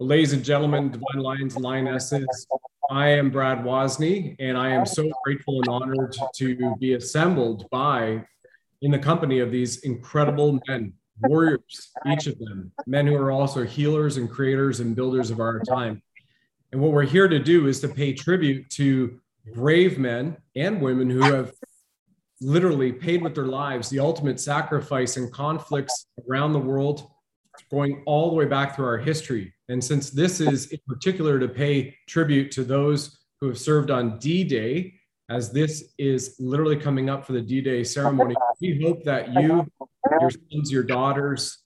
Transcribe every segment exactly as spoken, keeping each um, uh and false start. Ladies and gentlemen, Divine Lions, Lionesses, I am Brad Wozni, and I am so grateful and honored to be assembled by, in the company of these incredible men, warriors, each of them, men who are also healers and creators and builders of our time. And what we're here to do is to pay tribute to brave men and women who have literally paid with their lives the ultimate sacrifice in conflicts around the world, going all the way back through our history. And since this is in particular to pay tribute to those who have served on D-Day, as this is literally coming up for the D-Day ceremony, we hope that you, your sons, your daughters,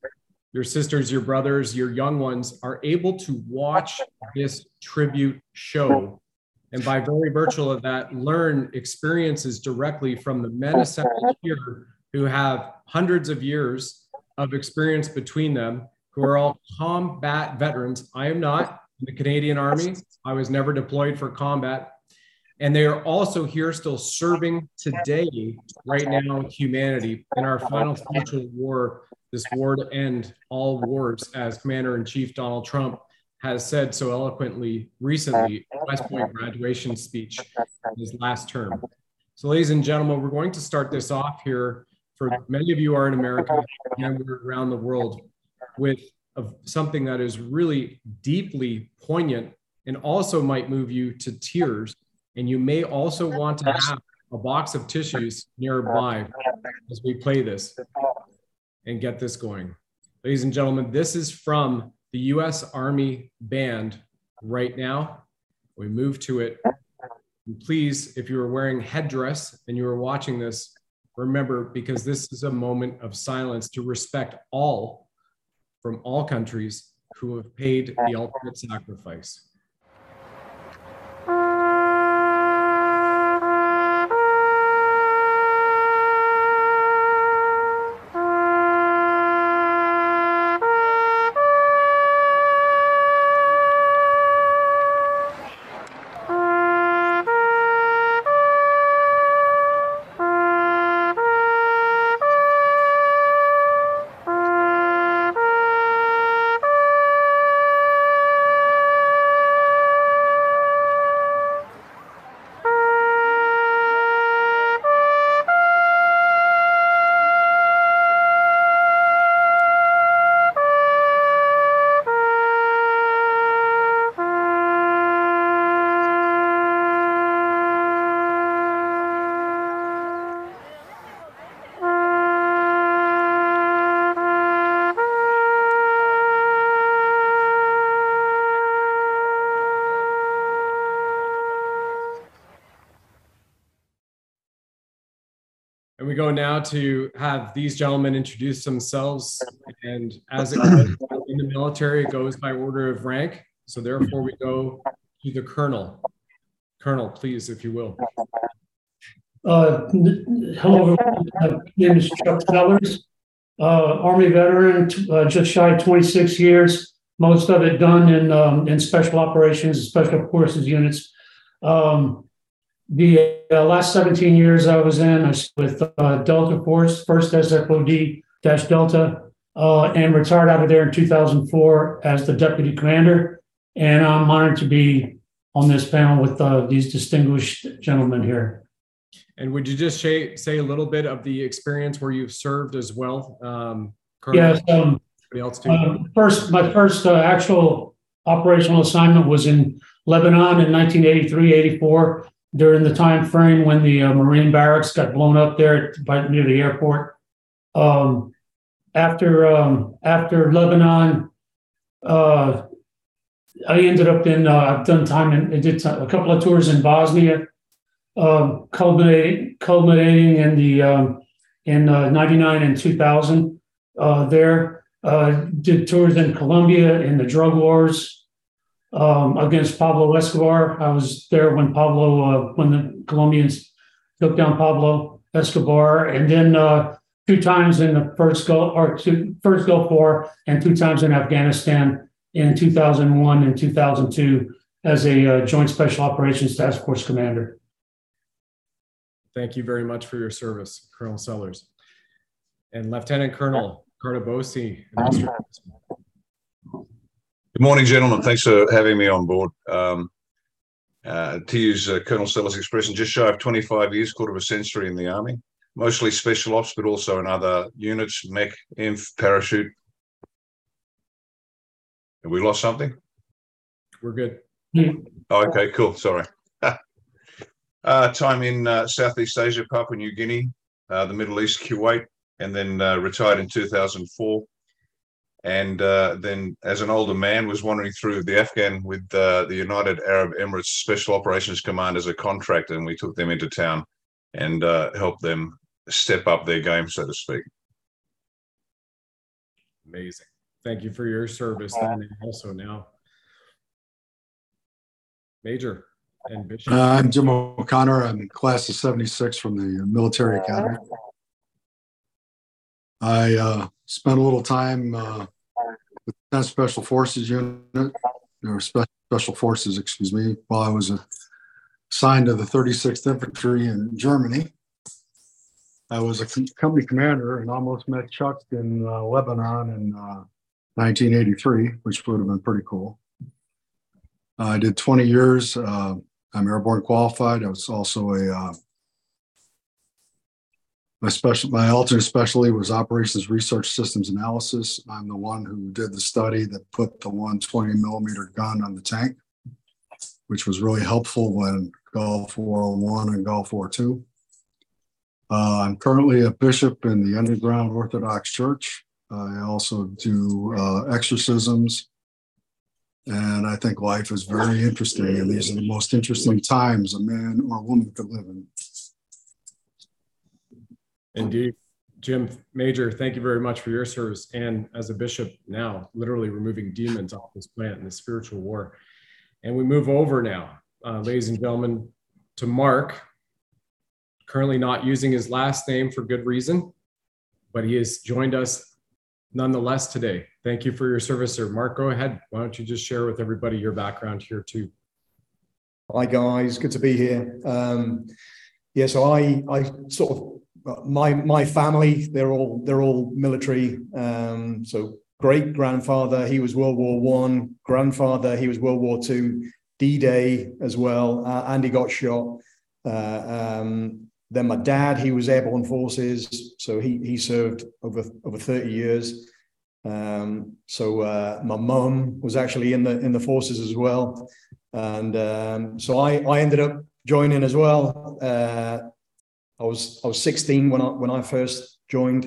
your sisters, your brothers, your young ones are able to watch this tribute show. And by very virtue of that, learn experiences directly from the men assembled here who have hundreds of years of experience between them, who are all combat veterans. I am not in the Canadian Army. I was never deployed for combat. And they are also here still serving today, right now, humanity in our final spiritual war, this war to end all wars, as Commander-in-Chief Donald Trump has said so eloquently recently in West Point graduation speech in his last term. So ladies and gentlemen, we're going to start this off here. For many of you are in America and we're around the world with a, something that is really deeply poignant and also might move you to tears. And you may also want to have a box of tissues nearby as we play this and get this going. Ladies and gentlemen, this is from the U S Army Band right now. We move to it. And please, if you are wearing headdress and you are watching this, remember, because this is a moment of silence to respect all from all countries who have paid the ultimate sacrifice. We go now to have these gentlemen introduce themselves, and as it goes in the military, it goes by order of rank. So therefore we go to the colonel. Colonel, please, if you will. Uh, hello, everyone. My name is Chuck Sellers, uh, Army veteran, uh, just shy of twenty-six years, most of it done in um, in special operations, special forces units. Um, The uh, last seventeen years I was in, I was with uh, Delta Force, first as F O D Delta, uh, and retired out of there in two thousand four as the deputy commander. And I'm honored to be on this panel with uh, these distinguished gentlemen here. And would you just say, say a little bit of the experience where you've served as well? Um, yes. Um, else too? Uh, first, my first uh, actual operational assignment was in Lebanon in nineteen eighty-three eighty-four. During the time frame when the uh, Marine barracks got blown up there by, near the airport. Um, after um, after Lebanon, uh, I ended up in, uh, I've done time, in, I did a couple of tours in Bosnia, uh, culminating, culminating in the um, in uh, ninety-nine and two thousand uh, there. Uh, did tours in Colombia in the drug wars. Um, against Pablo Escobar. I was there when Pablo, uh, when the Colombians took down Pablo Escobar, and then uh, two times in the first Gulf, or two, first Gulf War, and two times in Afghanistan in two thousand one and two thousand two as a uh, Joint Special Operations Task Force Commander. Thank you very much for your service, Colonel Sellers. And Lieutenant Colonel Cardobosi. Good morning, gentlemen. Thanks for having me on board. Um, uh, to use uh, Colonel Seller's expression, just shy of twenty-five years, quarter of a century in the Army, mostly special ops, but also in other units, mech, inf, parachute. Have we lost something? We're good. Yeah. Oh, okay, cool. Sorry. uh, time in uh, Southeast Asia, Papua New Guinea, uh, the Middle East, Kuwait, and then uh, retired in two thousand four. And uh, then, as an older man, was wandering through the Afghan with uh, the United Arab Emirates Special Operations Command as a contractor, and we took them into town and uh, helped them step up their game, so to speak. Amazing. Thank you for your service then and also now. Major and Bishop. Uh, I'm Jim O'Connor. I'm class of seventy-six from the Military Academy. I uh, spent a little time uh, with the tenth Special Forces Unit, or Spe Special Forces, excuse me, while I was assigned to the thirty-sixth Infantry in Germany. I was a company commander and almost met Chuck in uh, Lebanon in uh, nineteen eighty-three, which would have been pretty cool. Uh, I did twenty years. Uh, I'm airborne qualified. I was also a uh, My special, my alternate specialty was Operations Research Systems Analysis. I'm the one who did the study that put the one twenty millimeter gun on the tank, which was really helpful when Gulf War One and Gulf War Two. Uh, I'm currently a bishop in the Underground Orthodox Church. I also do uh, exorcisms, and I think life is very interesting. And these are the most interesting times a man or a woman could live in. Indeed. Jim, Major, thank you very much for your service. And as a bishop now, literally removing demons off this planet in the spiritual war. And we move over now, uh, ladies and gentlemen, to Mark, currently not using his last name for good reason, but he has joined us nonetheless today. Thank you for your service, sir. Mark, go ahead. Why don't you just share with everybody your background here too. Hi, guys. Good to be here. Um, yeah, so I, I sort of My my family, they're all they're all military. Um, so great grandfather, he was World War One. Grandfather, he was World War Two. D-Day as well. Uh, and he got shot. Uh, um, then my dad, he was airborne forces. So he he served over over thirty years. Um, so uh, my mum was actually in the in the forces as well, and um, so I I ended up joining as well. Uh, I was I was sixteen when I when I first joined.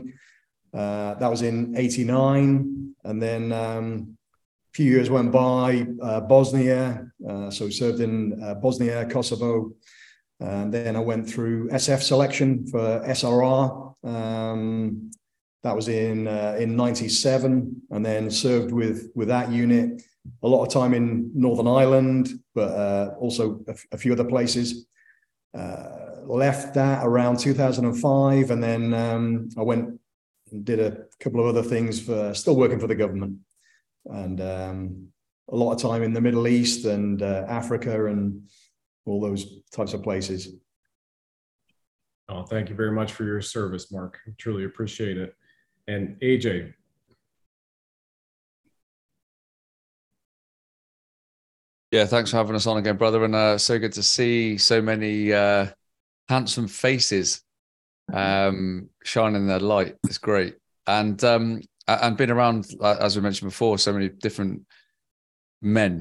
Uh, that was in eighty-nine, and then um, a few years went by. Uh, Bosnia, uh, so served in uh, Bosnia, Kosovo, and then I went through S F selection for S R R. Um, that was in uh, in ninety-seven, and then served with with that unit a lot of time in Northern Ireland, but uh, also a, a few other places. Uh, left that around two thousand five, and then um, I went and did a couple of other things for still working for the government, and um, a lot of time in the Middle East and uh, Africa and all those types of places. Oh, thank you very much for your service, Mark. I truly appreciate it. And A J. Yeah, thanks for having us on again, brother. And uh, so good to see so many uh, handsome faces um, shining their light. It's great. And um, and been around, as we mentioned before, so many different men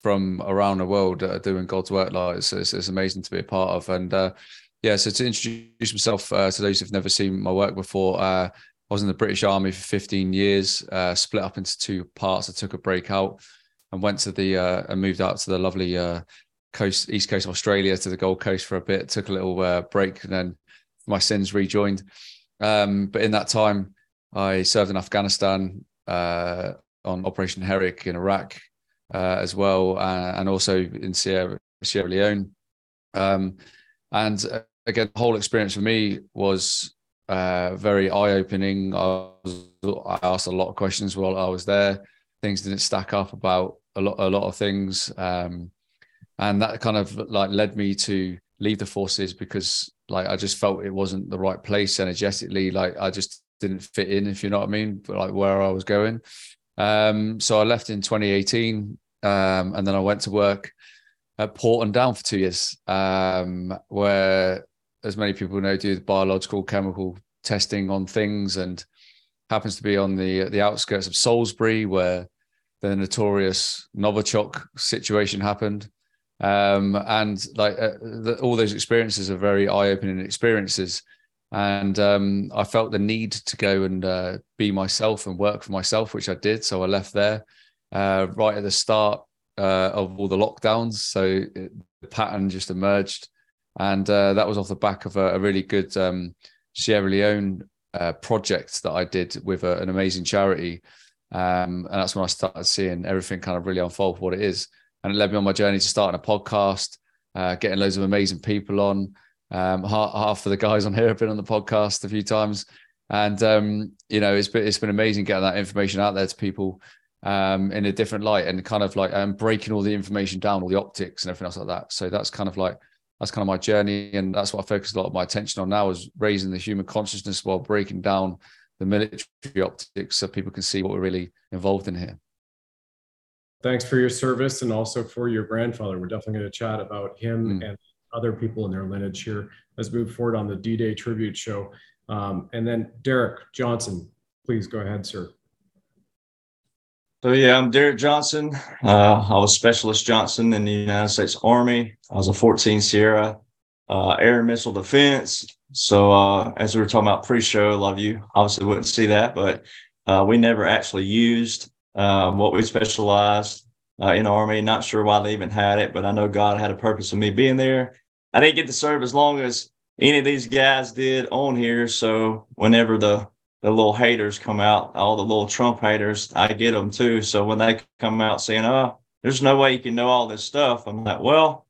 from around the world that are doing God's work. Like it's, it's, it's amazing to be a part of. And uh, yeah, so to introduce myself uh, to those who've never seen my work before, uh, I was in the British Army for fifteen years, uh, split up into two parts. I took a break out and went to the uh, and moved out to the lovely uh, coast, east coast of Australia, to the Gold Coast for a bit. Took a little uh, break, and then my sins rejoined. Um, but in that time, I served in Afghanistan uh, on Operation Herrick in Iraq uh, as well, uh, and also in Sierra Sierra Leone. Um, and uh, again, the whole experience for me was uh, very eye-opening. I, I asked a lot of questions while I was there. Things didn't stack up about a lot, a lot of things, um, and that kind of like led me to leave the forces because, like, I just felt it wasn't the right place energetically. Like, I just didn't fit in, if you know what I mean. But like where I was going, Um, so I left in twenty eighteen, um, and then I went to work at Porton Down for two years, um, where, as many people know, do the biological, chemical testing on things, and happens to be on the the outskirts of Salisbury, where the notorious Novichok situation happened. Um, and like uh, the, all those experiences are very eye-opening experiences. And um, I felt the need to go and uh, be myself and work for myself, which I did. So I left there uh, right at the start uh, of all the lockdowns. So it, the pattern just emerged. And uh, that was off the back of a, a really good um, Sierra Leone uh, project that I did with a, an amazing charity. Um, and that's when I started seeing everything kind of really unfold for what it is. And it led me on my journey to starting a podcast, uh, getting loads of amazing people on. Um, half, half of the guys on here have been on the podcast a few times, and um, you know, it's been it's been amazing getting that information out there to people um, in a different light, and kind of like um, breaking all the information down, all the optics and everything else like that. So that's kind of like that's kind of my journey, and that's what I focus a lot of my attention on now, is raising the human consciousness while breaking down the military optics, so people can see what we're really involved in here. Thanks for your service, and also for your grandfather. We're definitely going to chat about him mm. and other people in their lineage here as we move forward on the D-Day tribute show. Um, and then Derek Johnson, please go ahead, sir. So yeah, I'm Derek Johnson. Uh, I was Specialist Johnson in the United States Army. I was a fourteen Sierra uh, air and missile defense. So uh, as we were talking about pre-show, a lot of you obviously wouldn't see that, but uh, we never actually used uh, what we specialized uh, in the Army. Not sure why they even had it, but I know God had a purpose of me being there. I didn't get to serve as long as any of these guys did on here. So whenever the, the little haters come out, all the little Trump haters, I get them too. So when they come out saying, oh, there's no way you can know all this stuff, I'm like, well,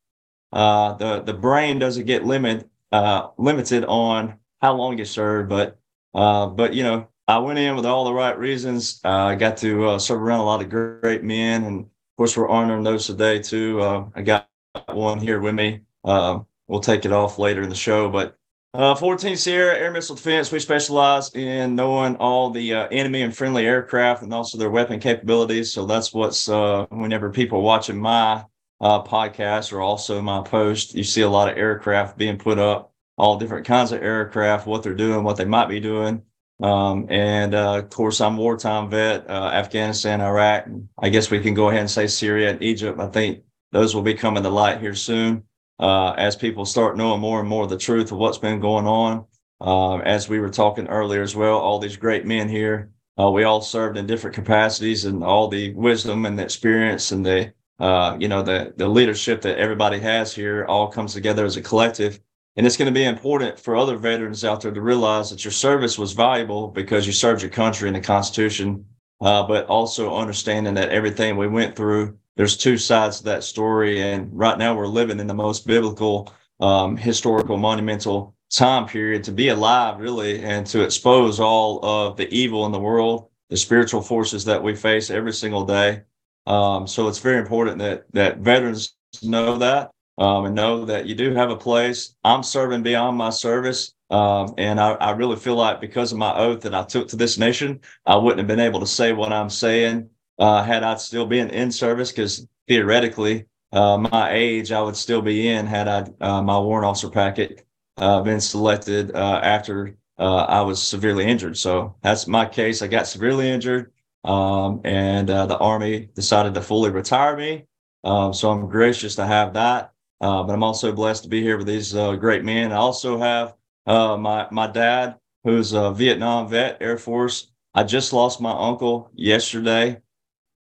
uh, the, the brain doesn't get limit, uh, limited on how long you serve. But, uh, but you know, I went in with all the right reasons. Uh, I got to uh, serve around a lot of great men. And of course, we're honoring those today too. Uh, I got one here with me. Uh, We'll take it off later in the show, but uh, fourteen Sierra Air Missile Defense, we specialize in knowing all the uh, enemy and friendly aircraft and also their weapon capabilities. So that's what's uh, whenever people are watching my uh, podcast or also my post, you see a lot of aircraft being put up, all different kinds of aircraft, what they're doing, what they might be doing. Um, and uh, of course, I'm a wartime vet, uh, Afghanistan, Iraq. I guess we can go ahead and say Syria and Egypt. I think those will be coming to light here soon. Uh, as people start knowing more and more of the truth of what's been going on, uh, as we were talking earlier as well, all these great men here, uh, we all served in different capacities, and all the wisdom and the experience and the, uh, you know, the, the leadership that everybody has here all comes together as a collective. And it's going to be important for other veterans out there to realize that your service was valuable because you served your country and the Constitution, uh, but also understanding that everything we went through, there's two sides to that story, and right now we're living in the most biblical, um, historical, monumental time period to be alive, really, and to expose all of the evil in the world, the spiritual forces that we face every single day. Um, so it's very important that that veterans know that um, and know that you do have a place. I'm serving beyond my service, um, and I, I really feel like because of my oath that I took to this nation, I wouldn't have been able to say what I'm saying Uh, had I still been in service, because theoretically, uh, my age, I would still be in had I uh, my warrant officer packet uh, been selected uh, after uh, I was severely injured. So that's my case. I got severely injured, um, and uh, the Army decided to fully retire me. Um, so I'm gracious to have that. Uh, but I'm also blessed to be here with these uh, great men. I also have uh, my, my dad, who's a Vietnam vet, Air Force. I just lost my uncle yesterday.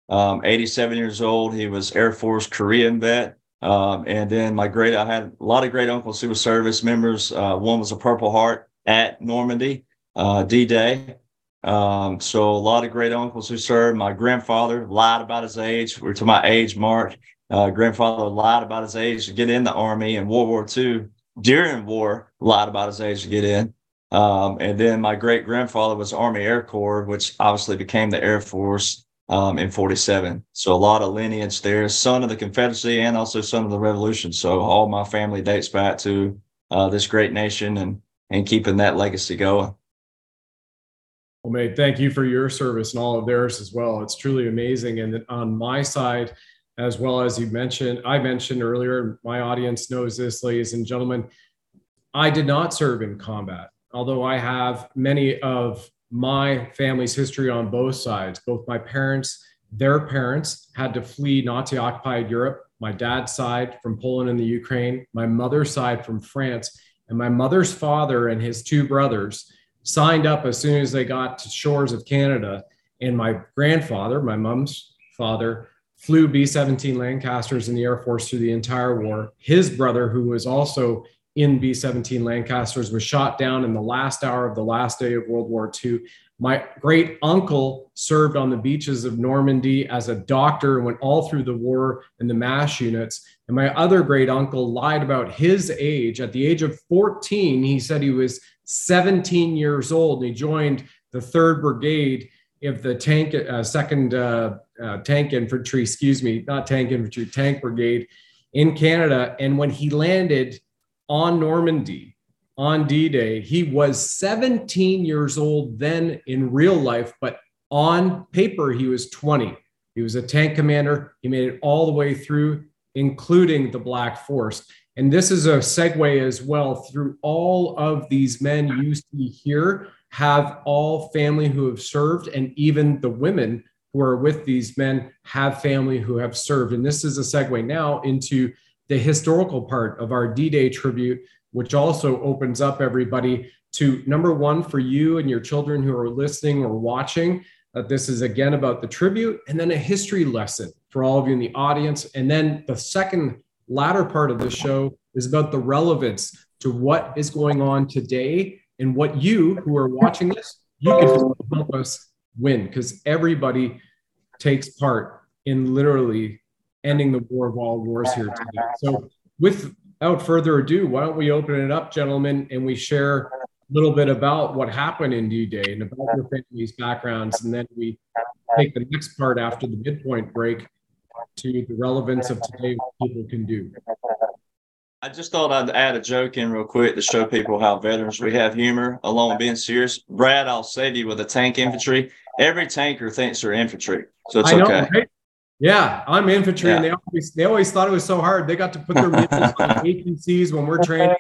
Um, eighty-seven years old. He was Air Force Korean vet. Um, and then my great, I had a lot of great uncles who were service members. Uh, one was a Purple Heart at Normandy, uh, D-Day. Um, so a lot of great uncles who served. My grandfather lied about his age. We're to my age mark. Uh, grandfather lied about his age to get in the Army in World War Two. During war, lied about his age to get in. Um, and then my great grandfather was Army Air Corps, which obviously became the Air Force. Um, in forty-seven. So a lot of lineage there, son of the Confederacy and also son of the Revolution. So all my family dates back to uh, this great nation and and keeping that legacy going. Well, May, thank you for your service and all of theirs as well. It's truly amazing. And on my side, as well as you mentioned, I mentioned earlier, my audience knows this, ladies and gentlemen, I did not serve in combat, although I have many of my family's history on both sides. Both my parents, their parents had to flee Nazi-occupied Europe, my dad's side from Poland and the Ukraine, my mother's side from France, and my mother's father and his two brothers signed up as soon as they got to shores of Canada. And my grandfather, my mom's father, flew B seventeen Lancasters in the Air Force through the entire war. His brother, who was also in B seventeen Lancasters, was shot down in the last hour of the last day of World War Two. My great uncle served on the beaches of Normandy as a doctor and went all through the war in the MASH units. And my other great uncle lied about his age. At the age of fourteen, he said he was seventeen years old, and he joined the third Brigade of the tank, uh, second uh, uh, tank infantry, excuse me, not tank infantry, tank brigade in Canada. And when he landed on Normandy on D-Day, he was seventeen years old then in real life, but on paper, he was twenty. He was a tank commander. He made it all the way through, including the Black Forest. And this is a segue as well through all of these men you see here have all family who have served, and even the women who are with these men have family who have served. And this is a segue now into the historical part of our D-Day tribute, which also opens up everybody to, number one, for you and your children who are listening or watching, that this is again about the tribute, and then a history lesson for all of you in the audience. And then the second latter part of the show is about the relevance to what is going on today and what you who are watching this, you can help us win, because everybody takes part in literally ending the war of all wars here today. So without further ado, why don't we open it up, gentlemen, and we share a little bit about what happened in D-Day and about your families' backgrounds, and then we take the next part after the midpoint break to the relevance of today, what people can do. I just thought I'd add a joke in real quick to show people how veterans we have humor, along with being serious. Brad, I'll save you with a tank infantry. Every tanker thinks they're infantry, so it's I okay. Know, right? Yeah, I'm infantry, yeah. And they always they always thought it was so hard. They got to put their missiles on A T Cs when we're training,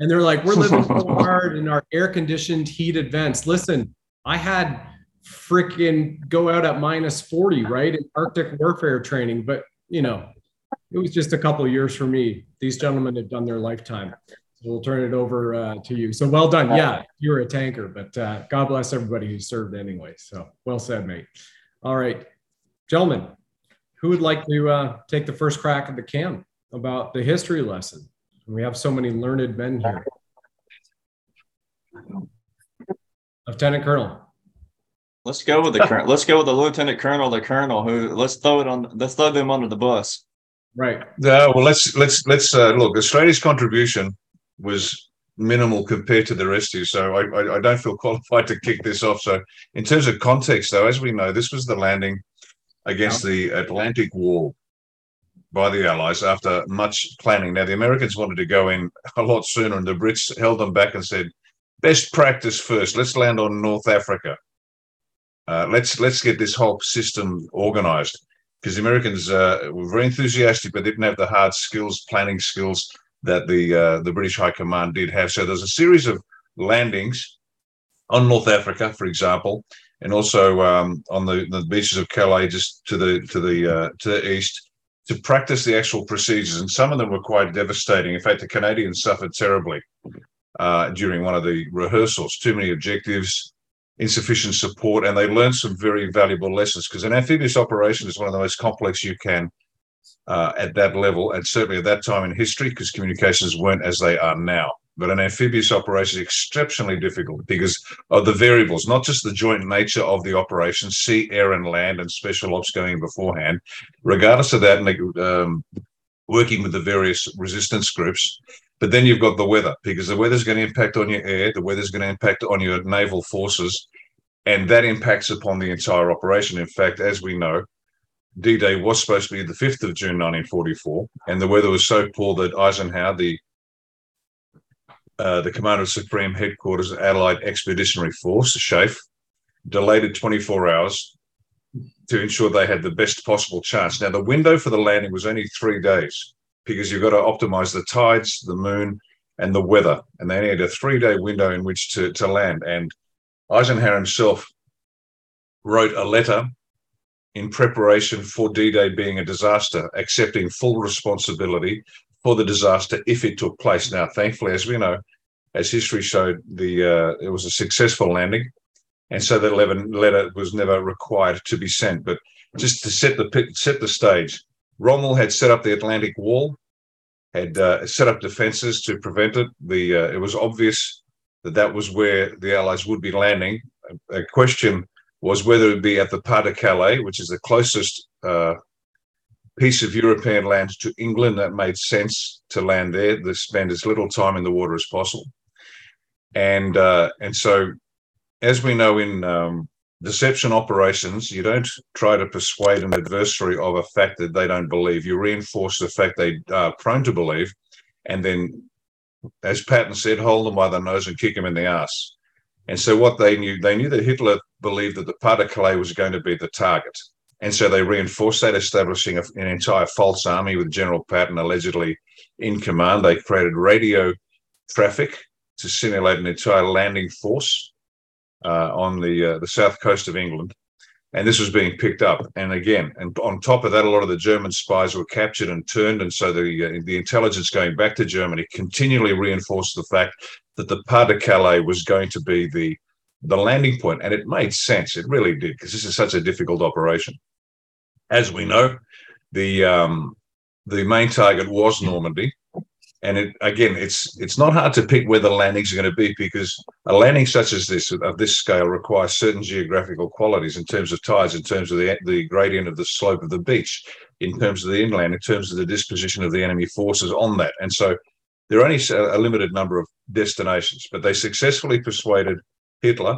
and they're like, we're living so hard in our air-conditioned heated vents. Listen, I had freaking go out at minus forty, right, in Arctic warfare training. But, you know, it was just a couple of years for me. These gentlemen have done their lifetime. So we'll turn it over uh, to you. So well done. Yeah, you're a tanker, but uh, God bless everybody who served anyway. So well said, mate. All right, gentlemen, who would like to uh, take the first crack at the can about the history lesson? We have so many learned men here. Lieutenant Colonel. Let's go with the current. Let's go with the lieutenant colonel, the colonel. Who? Let's throw it on. Let's throw them under the bus. Right. Yeah. Uh, well, let's let's let's uh, look. Australia's contribution was minimal compared to the rest of you, so I, I I don't feel qualified to kick this off. So, in terms of context, though, as we know, this was the landing against the Atlantic Wall by the Allies after much planning. Now, the Americans wanted to go in a lot sooner, and the Brits held them back and said, "Best practice first. Let's land on North Africa." Uh, let's let's get this whole system organized, because the Americans uh, were very enthusiastic, but they didn't have the hard skills, planning skills that the uh, the British High Command did have. So there's a series of landings on North Africa, for example, and also um, on the, the beaches of Calais, just to the to the uh, to the east, to practice the actual procedures. And some of them were quite devastating. In fact, the Canadians suffered terribly uh, during one of the rehearsals. Too many objectives, insufficient support, and they learned some very valuable lessons, because an amphibious operation is one of the most complex you can uh, at that level, and certainly at that time in history, because communications weren't as they are now. But an amphibious operation is exceptionally difficult because of the variables, not just the joint nature of the operation, sea, air, and land, and special ops going beforehand. Regardless of that, and um, working with the various resistance groups. But then you've got the weather, because the weather's going to impact on your air, the weather's going to impact on your naval forces, and that impacts upon the entire operation. In fact, as we know, D-Day was supposed to be the fifth of June, nineteen forty-four, and the weather was so poor that Eisenhower, the uh, the commander of Supreme Headquarters of Allied Expeditionary Force, SHAFE, delayed it twenty-four hours to ensure they had the best possible chance. Now, the window for the landing was only three days because you've got to optimize the tides, the moon, and the weather. And they only had a three-day window in which to, to land. And Eisenhower himself wrote a letter in preparation for D-Day being a disaster, accepting full responsibility for the disaster if it took place. Now, thankfully, as we know, as history showed, the uh, it was a successful landing. And so that letter was never required to be sent. But just to set the set the stage, Rommel had set up the Atlantic Wall, had uh, set up defences to prevent it. The uh, it was obvious that that was where the Allies would be landing. A, a question was whether it would be at the Pas de Calais, which is the closest uh, piece of European land to England that made sense to land there, to spend as little time in the water as possible. And uh, and so, as we know, in um, deception operations, you don't try to persuade an adversary of a fact that they don't believe. You reinforce the fact they are prone to believe, and then, as Patton said, hold them by the nose and kick them in the ass. And so what they knew, they knew that Hitler believed that the Pas de Calais was going to be the target. And so they reinforced that, establishing a, an entire false army with General Patton allegedly in command. They created radio traffic to simulate an entire landing force Uh, on the uh, the south coast of England, and this was being picked up. And again, and on top of that, a lot of the German spies were captured and turned, and so the uh, the intelligence going back to Germany continually reinforced the fact that the Pas de Calais was going to be the the landing point, and it made sense. It really did, because this is such a difficult operation. As we know, the um, the main target was Normandy. And it, again, it's it's not hard to pick where the landings are going to be, because a landing such as this, of this scale, requires certain geographical qualities in terms of tides, in terms of the, the gradient of the slope of the beach, in terms of the inland, in terms of the disposition of the enemy forces on that. And so there are only a limited number of destinations, but they successfully persuaded Hitler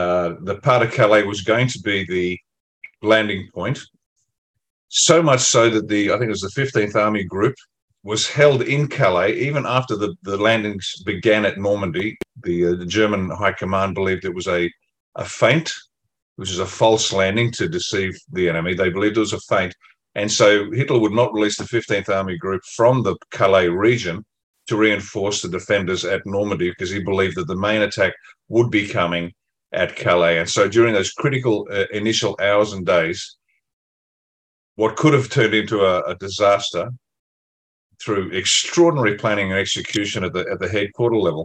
uh, that Pas de Calais was going to be the landing point, so much so that the, I think it was the fifteenth Army Group, was held in Calais even after the, the landings began at Normandy. The, uh, the German High Command believed it was a, a feint, which is a false landing to deceive the enemy. They believed it was a feint. And so Hitler would not release the fifteenth Army Group from the Calais region to reinforce the defenders at Normandy, because he believed that the main attack would be coming at Calais. And so during those critical uh, initial hours and days, what could have turned into a, a disaster, through extraordinary planning and execution at the at the headquarter level,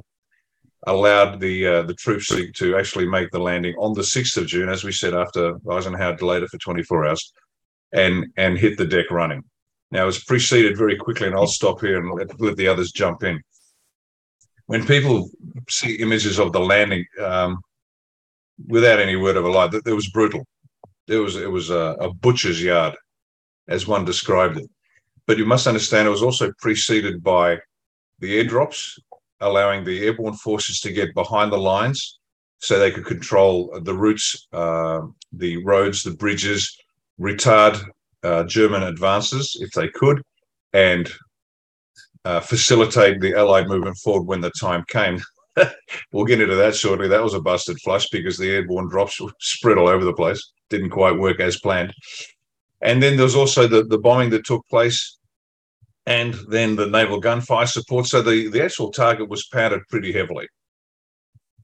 allowed the uh, the troops to, to actually make the landing on the sixth of June, as we said, after Eisenhower delayed it for twenty-four hours, and and hit the deck running. Now, it was preceded very quickly, and I'll stop here and let, let the others jump in. When people see images of the landing, um, without any word of a lie, that it was brutal. There was it was a, a butcher's yard, as one described it. But you must understand, it was also preceded by the airdrops, allowing the airborne forces to get behind the lines so they could control the routes, uh, the roads, the bridges, retard uh, German advances if they could, and uh, facilitate the Allied movement forward when the time came. We'll get into that shortly. That was a busted flush because the airborne drops were spread all over the place. Didn't quite work as planned. And then there was also the, the bombing that took place, and then the naval gunfire support. So the, the actual target was pounded pretty heavily.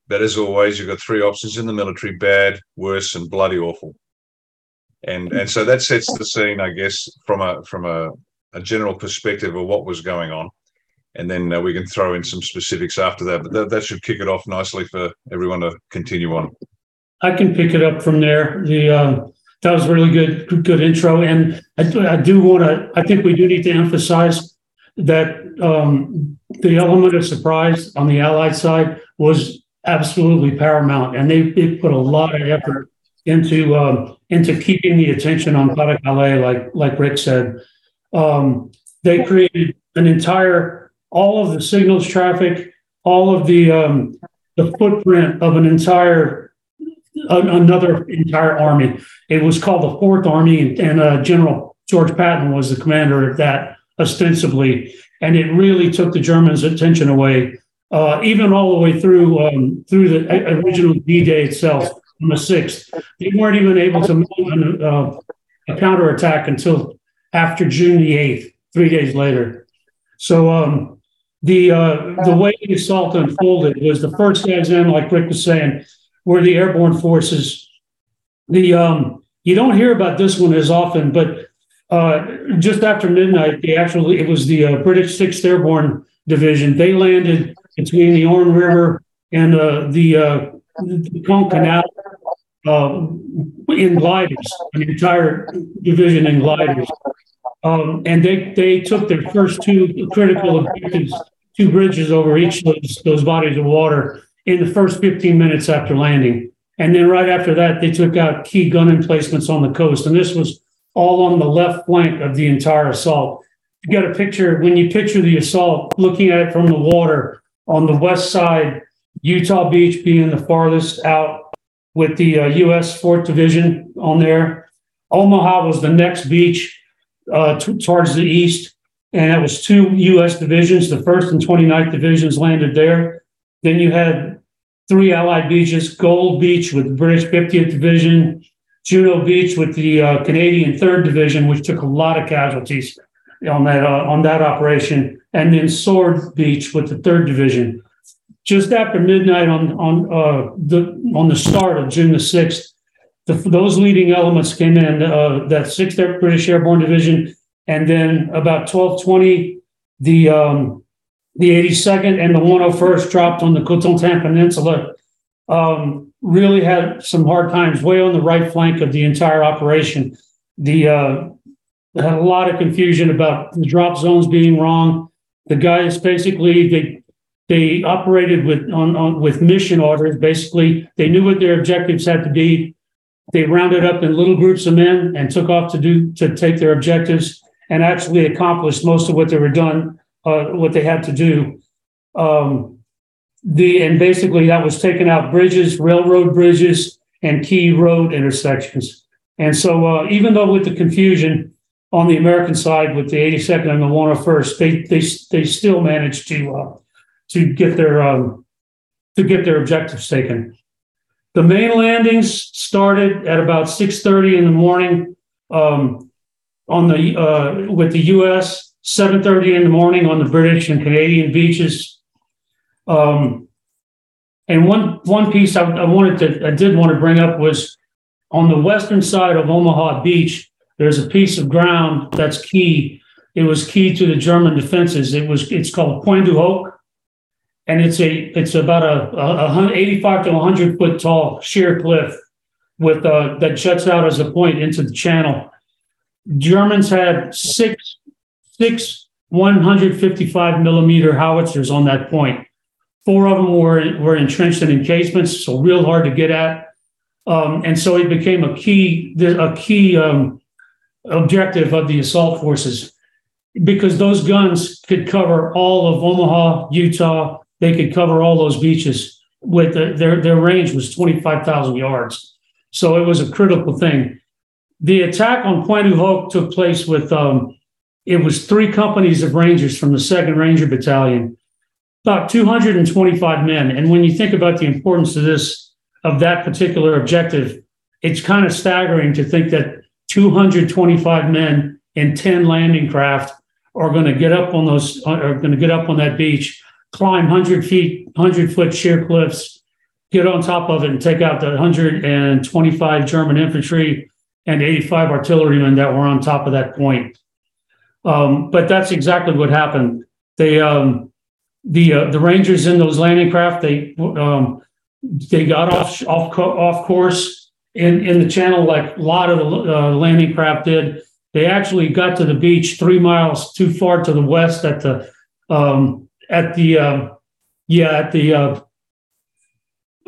But as always, you've got three options in the military: bad, worse, and bloody awful. And and so that sets the scene, I guess, from a from a, a general perspective of what was going on. And then uh, we can throw in some specifics after that. But that, that should kick it off nicely for everyone to continue on. I can pick it up from there. The uh... That was really good, good, good intro. And I do, I do want to, I think we do need to emphasize that um, the element of surprise on the Allied side was absolutely paramount. And they, they put a lot of effort into um, into keeping the attention on Pas de Calais, like, like Rick said. Um, they created an entire, all of the signals traffic, all of the um, the footprint of an entire another entire army. It was called the Fourth Army, and, and uh, General George Patton was the commander of that, ostensibly. And it really took the Germans' attention away, uh, even all the way through um, through the original D-Day itself. on the sixth. They weren't even able to mount uh, a counterattack until after June the eighth, three days later. So um, the uh, the way the assault unfolded was the first guys in, like Rick was saying, were the airborne forces. The um, you don't hear about this one as often, but uh, just after midnight, the actual it was the uh, British sixth Airborne Division. They landed between the Orne River and uh, the, uh, the Conch Canal uh, in gliders, an entire division in gliders. Um, and they, they took their first two critical objectives, two bridges over each of those, those bodies of water in the first fifteen minutes after landing. And then right after that, they took out key gun emplacements on the coast. And this was all on the left flank of the entire assault. You got a picture, when you picture the assault, looking at it from the water on the west side, Utah Beach being the farthest out with the uh, U S fourth Division on there. Omaha was the next beach uh, t- towards the east, and that was two U S divisions. The first and twenty-ninth Divisions landed there. Then you had three Allied beaches, Gold Beach with the British fiftieth Division, Juneau Beach with the uh, Canadian third Division, which took a lot of casualties on that uh, on that operation, and then Sword Beach with the third Division. Just after midnight on on uh, the on the start of June the sixth, the, those leading elements came in. Uh, that sixth British Airborne Division, and then about twelve twenty, the um, the eighty-second and the one oh first dropped on the Cotentin Peninsula. Um, really had some hard times way on the right flank of the entire operation. The uh, had a lot of confusion about the drop zones being wrong. The guys basically they. They operated with on, on with mission orders. Basically, they knew what their objectives had to be. They rounded up in little groups of men and took off to do to take their objectives, and actually accomplished most of what they were done, uh, what they had to do. Um, the and basically that was taking out bridges, railroad bridges, and key road intersections. And so, uh, even though with the confusion on the American side with the eighty-second and the one oh first, they they they still managed to. Uh, to get their um, to get their objectives taken. The main landings started at about six thirty in the morning um, on the uh, with the U S, seven thirty in the morning on the British and Canadian beaches. Um, and one one piece I, I wanted to I did want to bring up was on the western side of Omaha Beach. There's a piece of ground that's key. It was key to the German defenses. It was it's called Point du Hoc. And it's a it's about a, a, a eighty-five to one hundred foot tall sheer cliff with uh, that juts out as a point into the channel. Germans had six six one fifty-five millimeter howitzers on that point. Four of them were were entrenched in encasements, so real hard to get at. Um, and so it became a key a key um, objective of the assault forces, because those guns could cover all of Omaha, Utah. They could cover all those beaches. With the, their their range was twenty-five thousand yards, so it was a critical thing. The attack on Point du Hoc took place with um, it was three companies of Rangers from the second Ranger Battalion, about two hundred twenty-five men. And when you think about the importance of this of that particular objective, it's kind of staggering to think that two hundred twenty-five men and ten landing craft are going to get up on those are going to get up on that beach, climb one hundred feet, one hundred foot sheer cliffs, get on top of it, and take out the one hundred twenty-five German infantry and eighty-five artillerymen that were on top of that point. Um, but that's exactly what happened. They, um, the uh, the Rangers in those landing craft, they um, they got off off off course in, in the channel like a lot of the uh, landing craft did. They actually got to the beach three miles too far to the west at the um, At the uh, yeah, at the uh,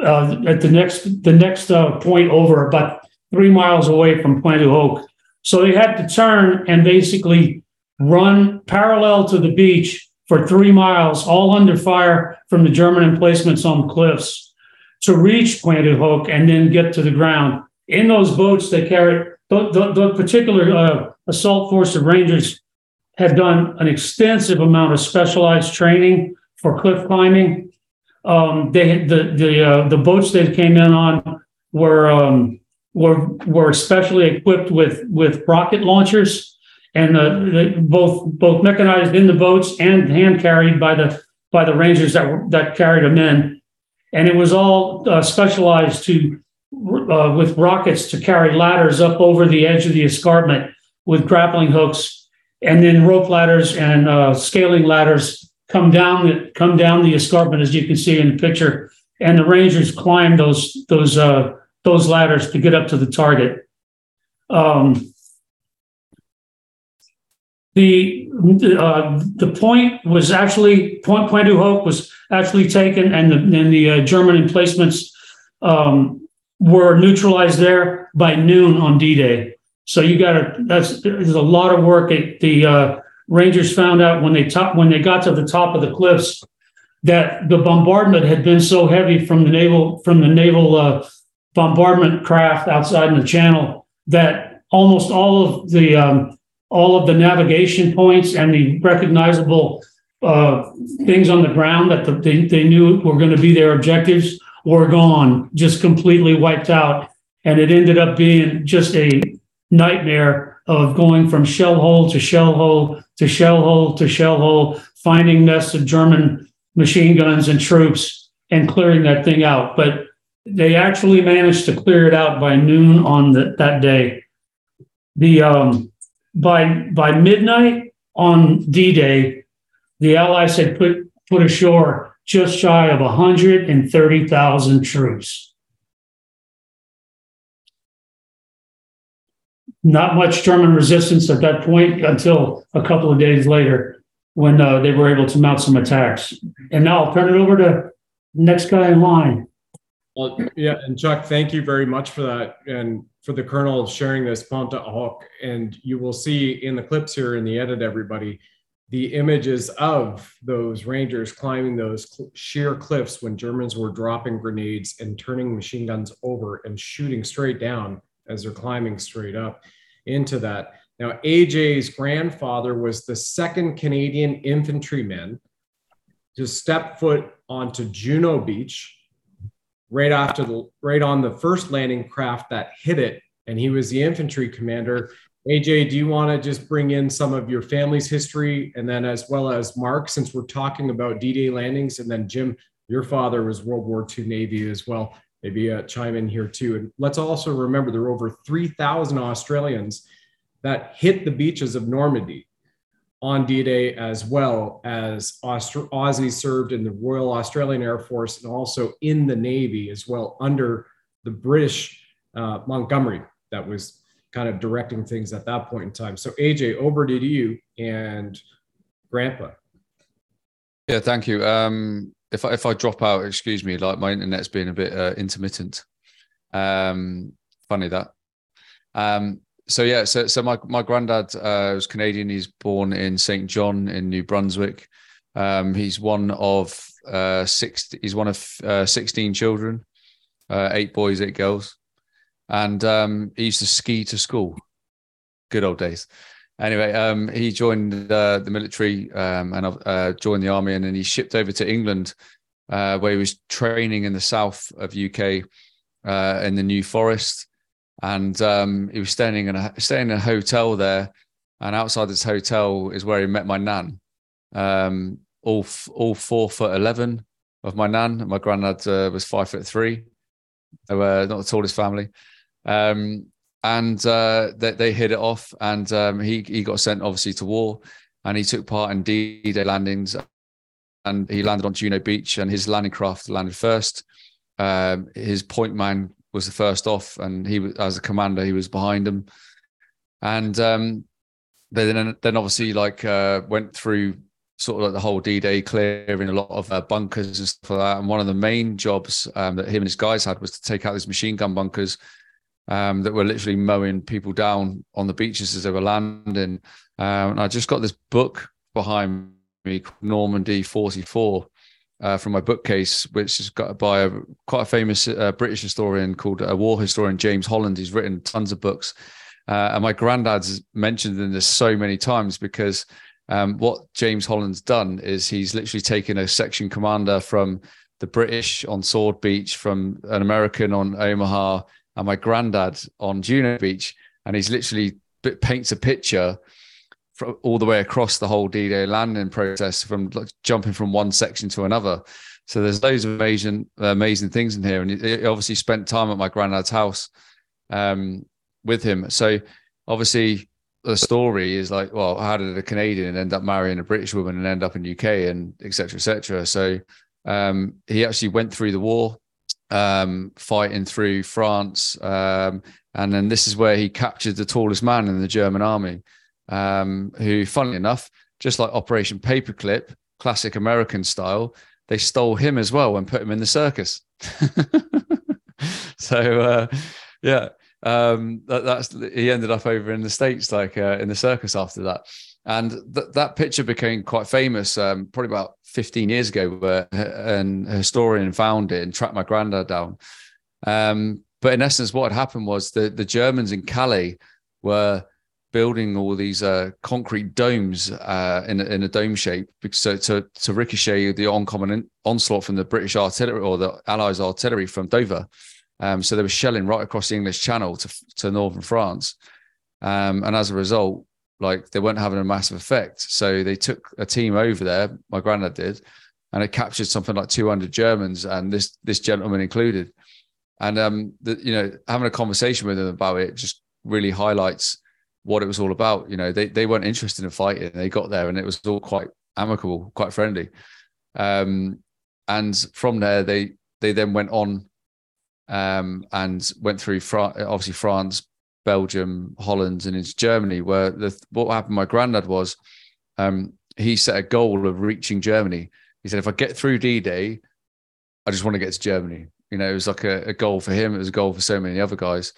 uh, at the next the next uh, point over, about three miles away from Point du Hoc. So they had to turn and basically run parallel to the beach for three miles, all under fire from the German emplacements on the cliffs, to reach Point du Hoc and then get to the ground. In those boats, they carried the, the, the particular uh, assault force of Rangers had done an extensive amount of specialized training for cliff climbing. Um, they the the uh, the boats they came in on were um, were were specially equipped with with rocket launchers, and the, the, both both mechanized in the boats and hand carried by the by the Rangers that were, that carried them in, and it was all uh, specialized to uh, with rockets to carry ladders up over the edge of the escarpment with grappling hooks, and then rope ladders and uh, scaling ladders come down the, come down the escarpment, as you can see in the picture. And the Rangers climbed those those uh, those ladders to get up to the target. Um, the uh, the point was actually point Point du Hoc was actually taken, and the and the uh, German emplacements um, were neutralized there by noon on D-Day. So you got to that's there's a lot of work. It, the uh, Rangers found out when they top when they got to the top of the cliffs that the bombardment had been so heavy from the naval from the naval uh, bombardment craft outside in the channel that almost all of the um, all of the navigation points and the recognizable uh, things on the ground that the, they, they knew were going to be their objectives were gone, just completely wiped out, and it ended up being just a nightmare of going from shell hole to shell hole to shell hole to shell hole, finding nests of German machine guns and troops and clearing that thing out. But they actually managed to clear it out by noon on the, that day. The um, by by midnight on D-Day, the Allies had put, put ashore just shy of one hundred thirty thousand troops. Not much German resistance at that point until a couple of days later, when uh, they were able to mount some attacks. And now I'll turn it over to the next guy in line. Well, yeah, and Chuck, thank you very much for that and for the Colonel sharing this Point du Hoc. And you will see in the clips here in the edit, everybody, the images of those Rangers climbing those cl- sheer cliffs when Germans were dropping grenades and turning machine guns over and shooting straight down as they're climbing straight up into that. Now, A J's grandfather was the second Canadian infantryman to step foot onto Juno Beach right after the right on the first landing craft that hit it, and he was the infantry commander. A J, do you want to just bring in some of your family's history, and then as well as Mark, since we're talking about D-Day landings, and then Jim, your father was World War Two Navy as well. Maybe uh, chime in here too. And let's also remember there were over three thousand Australians that hit the beaches of Normandy on D-Day, as well as Austra- Aussie served in the Royal Australian Air Force and also in the Navy as well under the British uh, Montgomery that was kind of directing things at that point in time. So A J, over to you and Grandpa. Yeah, thank you. Um, if, I, if I drop out, excuse me, like my internet's been a bit uh, intermittent. Um, funny that. Um, So yeah, so so my my granddad uh, was Canadian. He's born in Saint John in New Brunswick. Um, he's one of uh, six. He's one of uh, sixteen children, uh, eight boys, eight girls, and um, he used to ski to school. Good old days. Anyway, um, he joined uh, the military um, and uh, joined the army, and then he shipped over to England, uh, where he was training in the south of U K uh, in the New Forest. And um, he was staying in a staying in a hotel there, and outside this hotel is where he met my nan. Um, all f- all four foot eleven of my nan. My granddad uh, was five foot three. They were not the tallest family, um, and uh, they, they hit it off. And um, he he got sent obviously to war, and he took part in D-Day landings, and he landed on Juno Beach, and his landing craft landed first. Um, his point man was the first off, and he was, as a commander, he was behind him. And um, they then, then obviously like uh, went through sort of like the whole D-Day, clearing a lot of uh, bunkers and stuff like that. And one of the main jobs um, that him and his guys had was to take out these machine gun bunkers um, that were literally mowing people down on the beaches as they were landing. Um, and I just got this book behind me, Normandy forty-four. Uh, from my bookcase, which is got by a quite a famous uh, British historian called a uh, war historian, James Holland. He's written tons of books. Uh, and my granddad's mentioned in this so many times because um, what James Holland's done is he's literally taken a section commander from the British on Sword Beach, from an American on Omaha, and my granddad on Juno Beach. And he's literally paints a picture from all the way across the whole D-Day landing process, from like, jumping from one section to another. So there's loads of amazing, amazing things in here. And he obviously spent time at my granddad's house um, with him. So obviously the story is like, well, how did a Canadian end up marrying a British woman and end up in U K, and et cetera, et cetera. So um, he actually went through the war, um, fighting through France. Um, and then this is where he captured the tallest man in the German army, um, who, funnily enough, just like Operation Paperclip, classic American style, they stole him as well and put him in the circus. So, uh, yeah, um, that, that's he ended up over in the States, like uh, in the circus after that. And th- that picture became quite famous um, probably about fifteen years ago, where an historian found it and tracked my granddad down. Um, but in essence, what had happened was the, the Germans in Calais were building all these uh, concrete domes uh, in, in a dome shape, so to, to ricochet the oncoming in, onslaught from the British artillery, or the Allies artillery from Dover. Um, so they were shelling right across the English Channel to, to northern France. Um, and as a result, like, they weren't having a massive effect. So they took a team over there, my granddad did, and it captured something like two hundred Germans, and this this gentleman included. And, um, the, you know, having a conversation with him about it just really highlights what it was all about. You know, they they weren't interested in fighting. They got there and it was all quite amicable, quite friendly. Um, and from there, they they then went on um, and went through, Fra- obviously, France, Belgium, Holland, and into Germany, where the, what happened to my granddad was um, he set a goal of reaching Germany. He said, if I get through D-Day, I just want to get to Germany. You know, it was like a, a goal for him. It was a goal for so many other guys.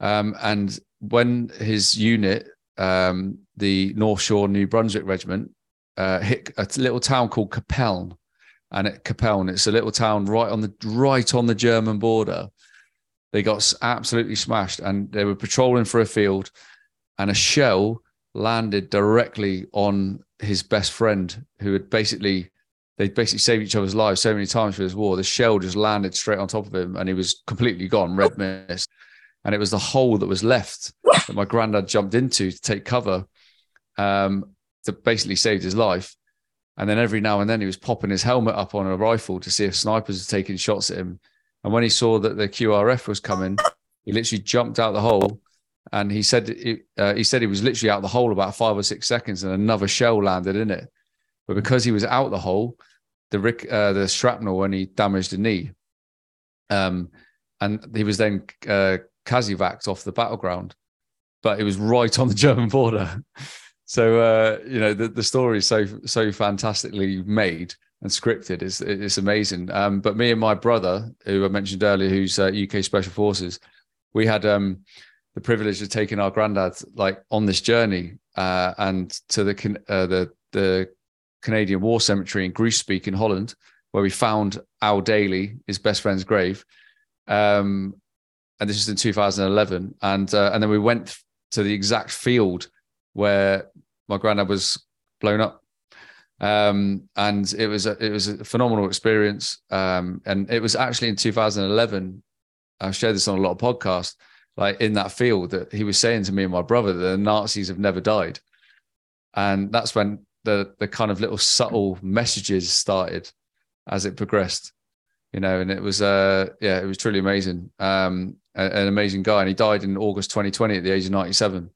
Um, and when his unit, um, the North Shore New Brunswick Regiment, uh, hit a little town called Capeln, and at Capeln, it's a little town right on the right on the German border. They got absolutely smashed, and they were patrolling for a field, and a shell landed directly on his best friend, who had basically they basically saved each other's lives so many times for this war. The shell just landed straight on top of him, and he was completely gone, red mist. And it was the hole that was left that my granddad jumped into to take cover, um, that basically saved his life. And then every now and then he was popping his helmet up on a rifle to see if snipers were taking shots at him. And when he saw that the Q R F was coming, he literally jumped out the hole. And he said he, uh, he said he was literally out the hole about five or six seconds, and another shell landed in it. But because he was out the hole, the Rick, uh, the shrapnel, and he damaged a knee. Um, and he was then... Uh, Kazivacked off the battleground, but it was right on the German border. So uh, you know, the, the story is so so fantastically made and scripted. It's it's amazing. Um, but me and my brother, who I mentioned earlier, who's uh, U K Special Forces, we had um, the privilege of taking our granddad like on this journey uh, and to the uh, the the Canadian War Cemetery in Groesbeek in Holland, where we found Al Daly, his best friend's grave. Um, And this was in two thousand eleven, and uh, and then we went th- to the exact field where my granddad was blown up, um, and it was a, it was a phenomenal experience. Um, and it was actually in two thousand eleven. I've shared this on a lot of podcasts. Like, in that field, that he was saying to me and my brother that the Nazis have never died, and that's when the the kind of little subtle messages started as it progressed. You know, and it was uh yeah, it was truly amazing. Um, an amazing guy, and he died in August twenty twenty at the age of ninety-seven.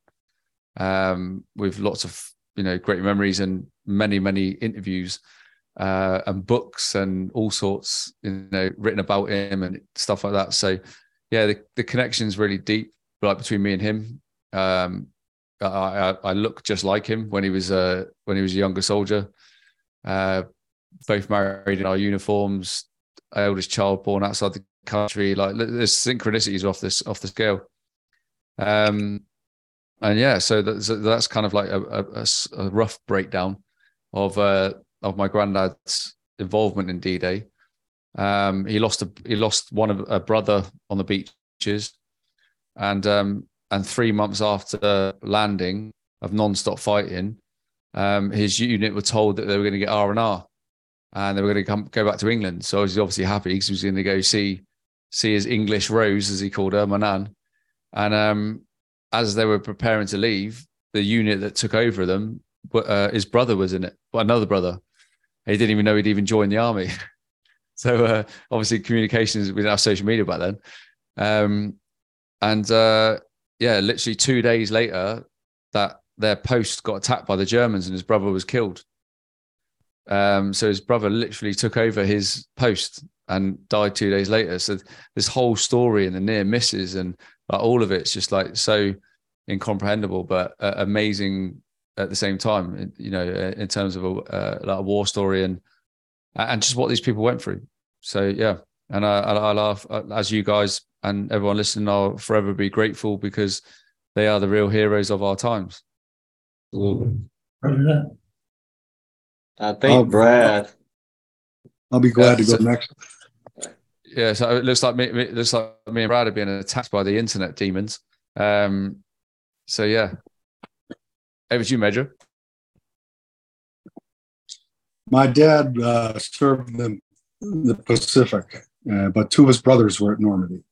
Um, with lots of, you know, great memories and many, many interviews, uh, and books and all sorts, you know, written about him and stuff like that. So yeah, the, the connection's really deep, like, between me and him. Um, I, I, I look just like him when he was uh when he was a younger soldier. Uh, both married in our uniforms. Eldest child born outside the country. Like, there's synchronicities off this off the scale, um, and yeah, so that's, that's kind of like a, a, a rough breakdown of uh, of my granddad's involvement in D-Day. Um, he lost a he lost one of a brother on the beaches, and um, and three months after landing of non-stop fighting, um, his unit were told that they were going to get R and R. and they were going to come go back to England. So I was obviously happy because he was going to go see see his English Rose, as he called her, my nan. And um, as they were preparing to leave, the unit that took over them, uh, his brother was in it, well, another brother. He didn't even know he'd even joined the army. So uh, obviously communications, we didn't have social media back then. Um, and uh, yeah, literally two days later, that their post got attacked by the Germans and his brother was killed. Um, so his brother literally took over his post and died two days later. So this whole story and the near misses and like, all of it's just like so incomprehensible, but uh, amazing at the same time, you know, in terms of a, uh, like a war story and and just what these people went through. So yeah, and I, I, I laugh as you guys and everyone listening. I'll forever be grateful because they are the real heroes of our times. Absolutely. I think oh, Brad. I'll be glad yeah, to go so, next. Yeah, so it looks like me. It looks like me and Brad are being attacked by the internet demons. Um, so yeah. Over to you, Major. My dad uh, served in the Pacific, uh, but two of his brothers were at Normandy.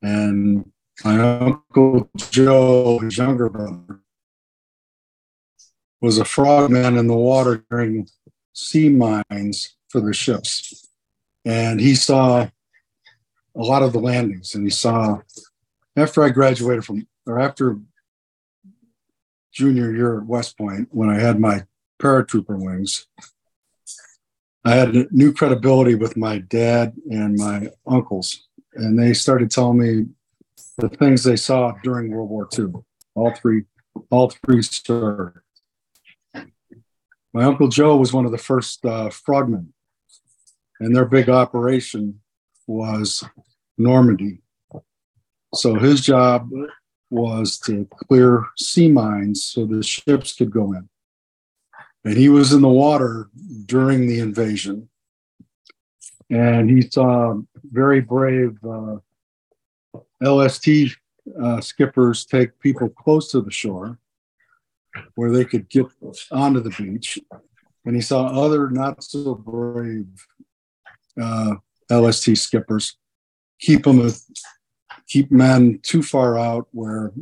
And my Uncle Joe, his younger brother, was a frogman in the water during sea mines for the ships. And he saw a lot of the landings. And he saw, after I graduated from, or after junior year at West Point, when I had my paratrooper wings, I had new credibility with my dad and my uncles, and they started telling me the things they saw during World War Two. All three, all three served. My Uncle Joe was one of the first uh, frogmen, and their big operation was Normandy. So his job was to clear sea mines so the ships could go in. And he was in the water during the invasion. And he saw very brave uh, L S T uh, skippers take people close to the shore where they could get onto the beach. And he saw other not so brave uh, L S T skippers keep them with, keep men too far out where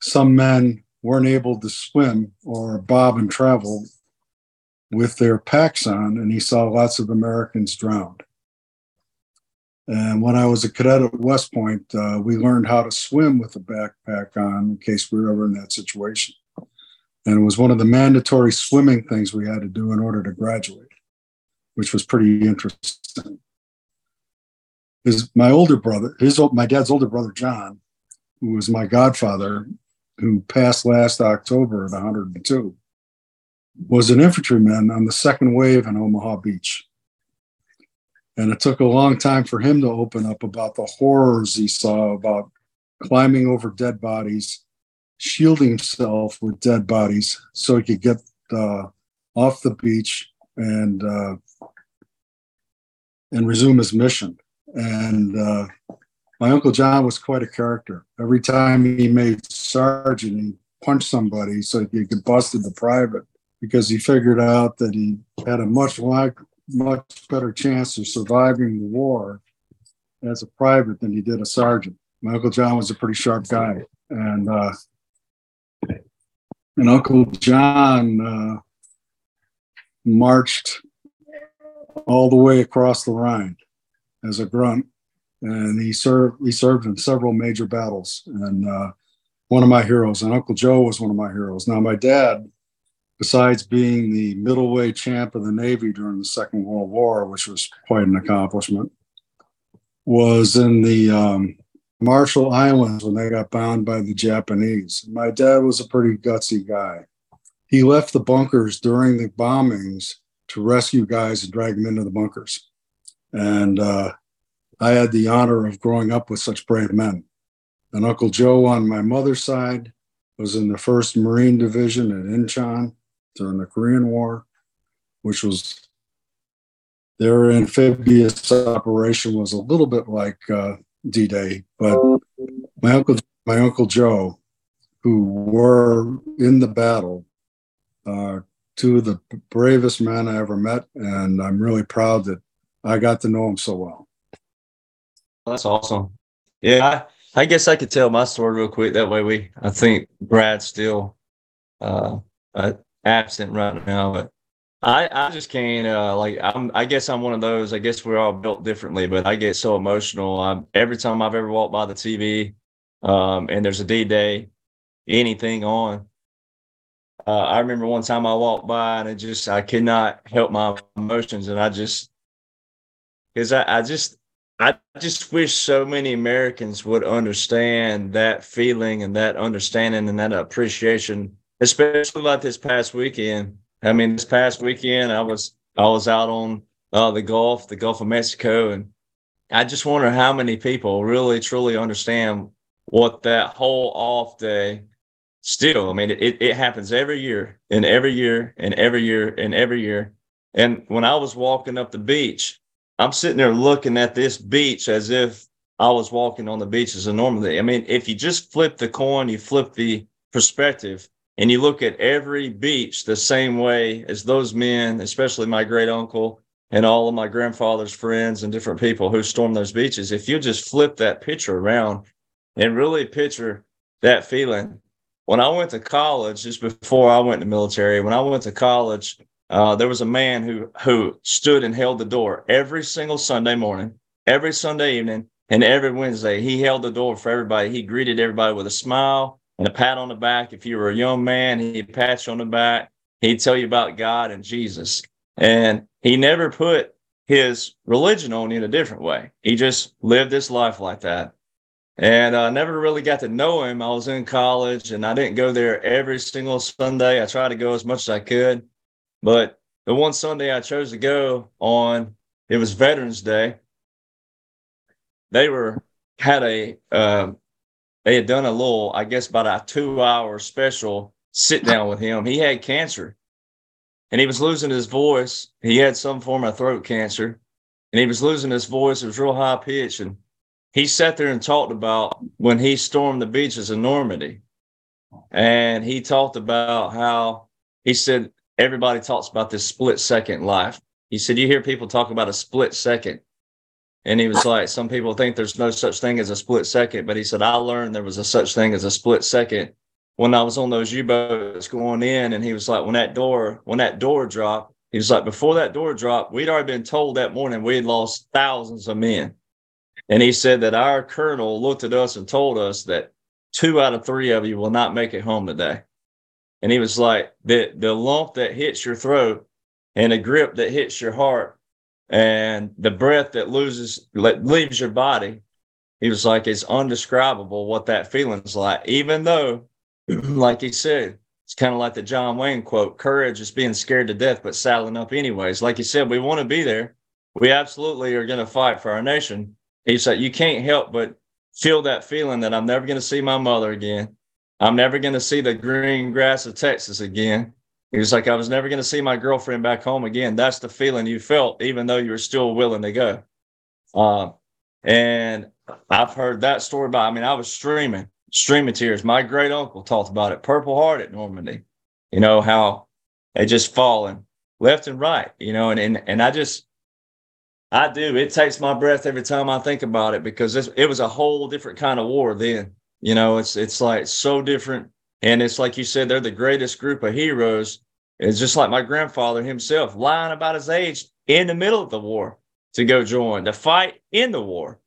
some men weren't able to swim or bob and travel with their packs on, and he saw lots of Americans drowned. And when I was a cadet at West Point, uh, we learned how to swim with a backpack on in case we were ever in that situation. And it was one of the mandatory swimming things we had to do in order to graduate, which was pretty interesting. His, my older brother, his my dad's older brother, John, who was my godfather, who passed last October at one hundred and two, was an infantryman on the second wave in Omaha Beach. And it took a long time for him to open up about the horrors he saw about climbing over dead bodies, shielding himself with dead bodies so he could get uh, off the beach and, uh, and resume his mission. And uh, my Uncle John was quite a character. Every time he made sergeant, he punched somebody so he could bust into private because he figured out that he had a much like, much better chance of surviving the war as a private than he did a sergeant. My Uncle John was a pretty sharp guy. And, uh, and Uncle John uh, marched all the way across the Rhine as a grunt, and he served he served in several major battles, and uh, one of my heroes, and Uncle Joe was one of my heroes. Now, my dad, besides being the middleweight champ of the Navy during the Second World War, which was quite an accomplishment, was in the um, Marshall Islands when they got bombed by the Japanese. My dad was a pretty gutsy guy. He left the bunkers during the bombings to rescue guys and drag them into the bunkers. And uh, I had the honor of growing up with such brave men. And Uncle Joe on my mother's side was in the first Marine Division at Incheon during the Korean War, which was, their amphibious operation was a little bit like uh, D-Day, but my Uncle, my Uncle Joe, who were in the battle, uh, two of the bravest men I ever met, and I'm really proud that I got to know them so well. That's awesome. Yeah, I, I guess I could tell my story real quick. That way we, I think Brad's still uh, uh, absent right now, but I, I just can't, uh, like, I'm, I guess I'm one of those, I guess we're all built differently, but I get so emotional. I'm, every time I've ever walked by the T V um, and there's a D-Day, anything on, uh, I remember one time I walked by and it just, I could not help my emotions. And I just, because I, I just, I just wish so many Americans would understand that feeling and that understanding and that appreciation, especially like this past weekend. I mean, this past weekend, I was I was out on uh, the Gulf, the Gulf of Mexico, and I just wonder how many people really, truly understand what that whole off day still. I mean, it, it happens every year and every year and every year and every year. And when I was walking up the beach, I'm sitting there looking at this beach as if I was walking on the beaches. And normally, I mean, if you just flip the coin, you flip the perspective, and you look at every beach the same way as those men, especially my great uncle and all of my grandfather's friends and different people who stormed those beaches. If you just flip that picture around and really picture that feeling. When I went to college, just before I went to the military, when I went to college, uh, there was a man who, who stood and held the door every single Sunday morning, every Sunday evening, and every Wednesday. He held the door for everybody. He greeted everybody with a smile and a pat on the back. If you were a young man, he'd pat you on the back. He'd tell you about God and Jesus. And he never put his religion on you in a different way. He just lived his life like that. And I never really got to know him. I was in college, and I didn't go there every single Sunday. I tried to go as much as I could. But the one Sunday I chose to go on, it was Veterans Day. They were had a... Uh, They had done a little, I guess, about a two-hour special sit-down with him. He had cancer, and he was losing his voice. He had some form of throat cancer, and he was losing his voice. It was real high-pitched, and he sat there and talked about when he stormed the beaches in Normandy, and he talked about how he said everybody talks about this split-second life. He said, you hear people talk about a split second. And he was like, some people think there's no such thing as a split second. But he said, I learned there was a such thing as a split second when I was on those U-boats going in. And he was like, when that door, when that door dropped, he was like, before that door dropped, we'd already been told that morning we had lost thousands of men. And he said that our colonel looked at us and told us that two out of three of you will not make it home today. And he was like, the, the lump that hits your throat and the grip that hits your heart, and the breath that loses that leaves your body, he was like, it's undescribable what that feeling's like. Even though, like he said, it's kind of like the John Wayne quote, courage is being scared to death, but saddling up anyways. Like he said, we want to be there. We absolutely are going to fight for our nation. He said, you can't help but feel that feeling that I'm never going to see my mother again. I'm never going to see the green grass of Texas again. He was like, I was never going to see my girlfriend back home again. That's the feeling you felt, even though you were still willing to go. Uh, and I've heard that story by, I mean, I was streaming, streaming tears. My great uncle talked about it, Purple Heart at Normandy, you know, how they just fallen left and right, you know, and, and, and I just, I do, it takes my breath every time I think about it, because this, it was a whole different kind of war then, you know, it's, it's like so different. And it's like you said, they're the greatest group of heroes. It's just like my grandfather himself, lying about his age in the middle of the war to go join, to fight in the war.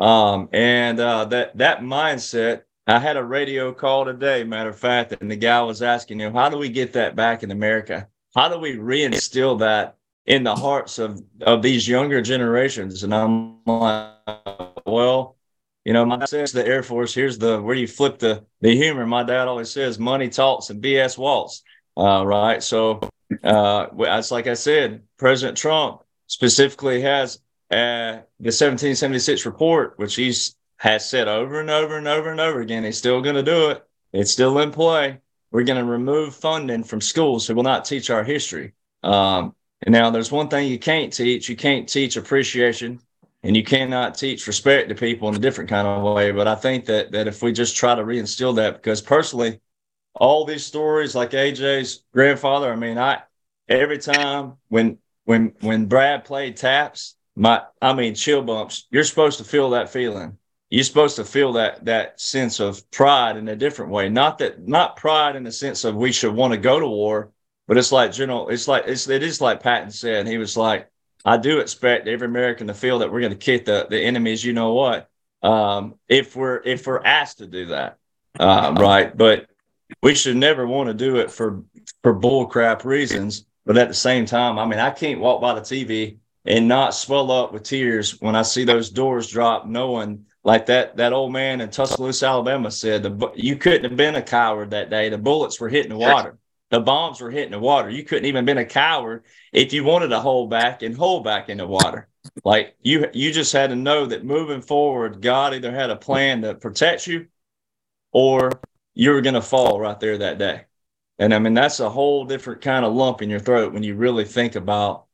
Um, and uh, that that mindset, I had a radio call today, matter of fact, and the guy was asking, you know, how do we get that back in America? How do we reinstill that in the hearts of, of these younger generations? And I'm like, well, you know, my dad says the Air Force, here's the where you flip the, the humor. My dad always says money talks and B S walks. Uh, right. So uh, it's like I said, President Trump specifically has uh, the seventeen seventy-six report, which he's has said over and over and over and over again. He's still going to do it. It's still in play. We're going to remove funding from schools who will not teach our history. Um, and now there's one thing you can't teach. You can't teach appreciation. And you cannot teach respect to people in a different kind of way. But I think that that if we just try to reinstill that, because personally, all these stories like A J's grandfather, I mean, I every time when when when Brad played taps, my I mean chill bumps, you're supposed to feel that feeling. You're supposed to feel that that sense of pride in a different way. Not that not pride in the sense of we should want to go to war, but it's like general, it's like it's it is like Patton said. He was like, I do expect every American to feel that we're going to kick the, the enemies, you know what, um, if we're if we're asked to do that. Uh, right. But we should never want to do it for for bull crap reasons. But at the same time, I mean, I can't walk by the T V and not swell up with tears when I see those doors drop, knowing like that that old man in Tuscaloosa, Alabama said, the, you couldn't have been a coward that day. The bullets were hitting the water. The bombs were hitting the water. You couldn't even been a coward if you wanted to hold back and hold back in the water. Like you, you just had to know that moving forward, God either had a plan to protect you or you were going to fall right there that day. And I mean, that's a whole different kind of lump in your throat when you really think about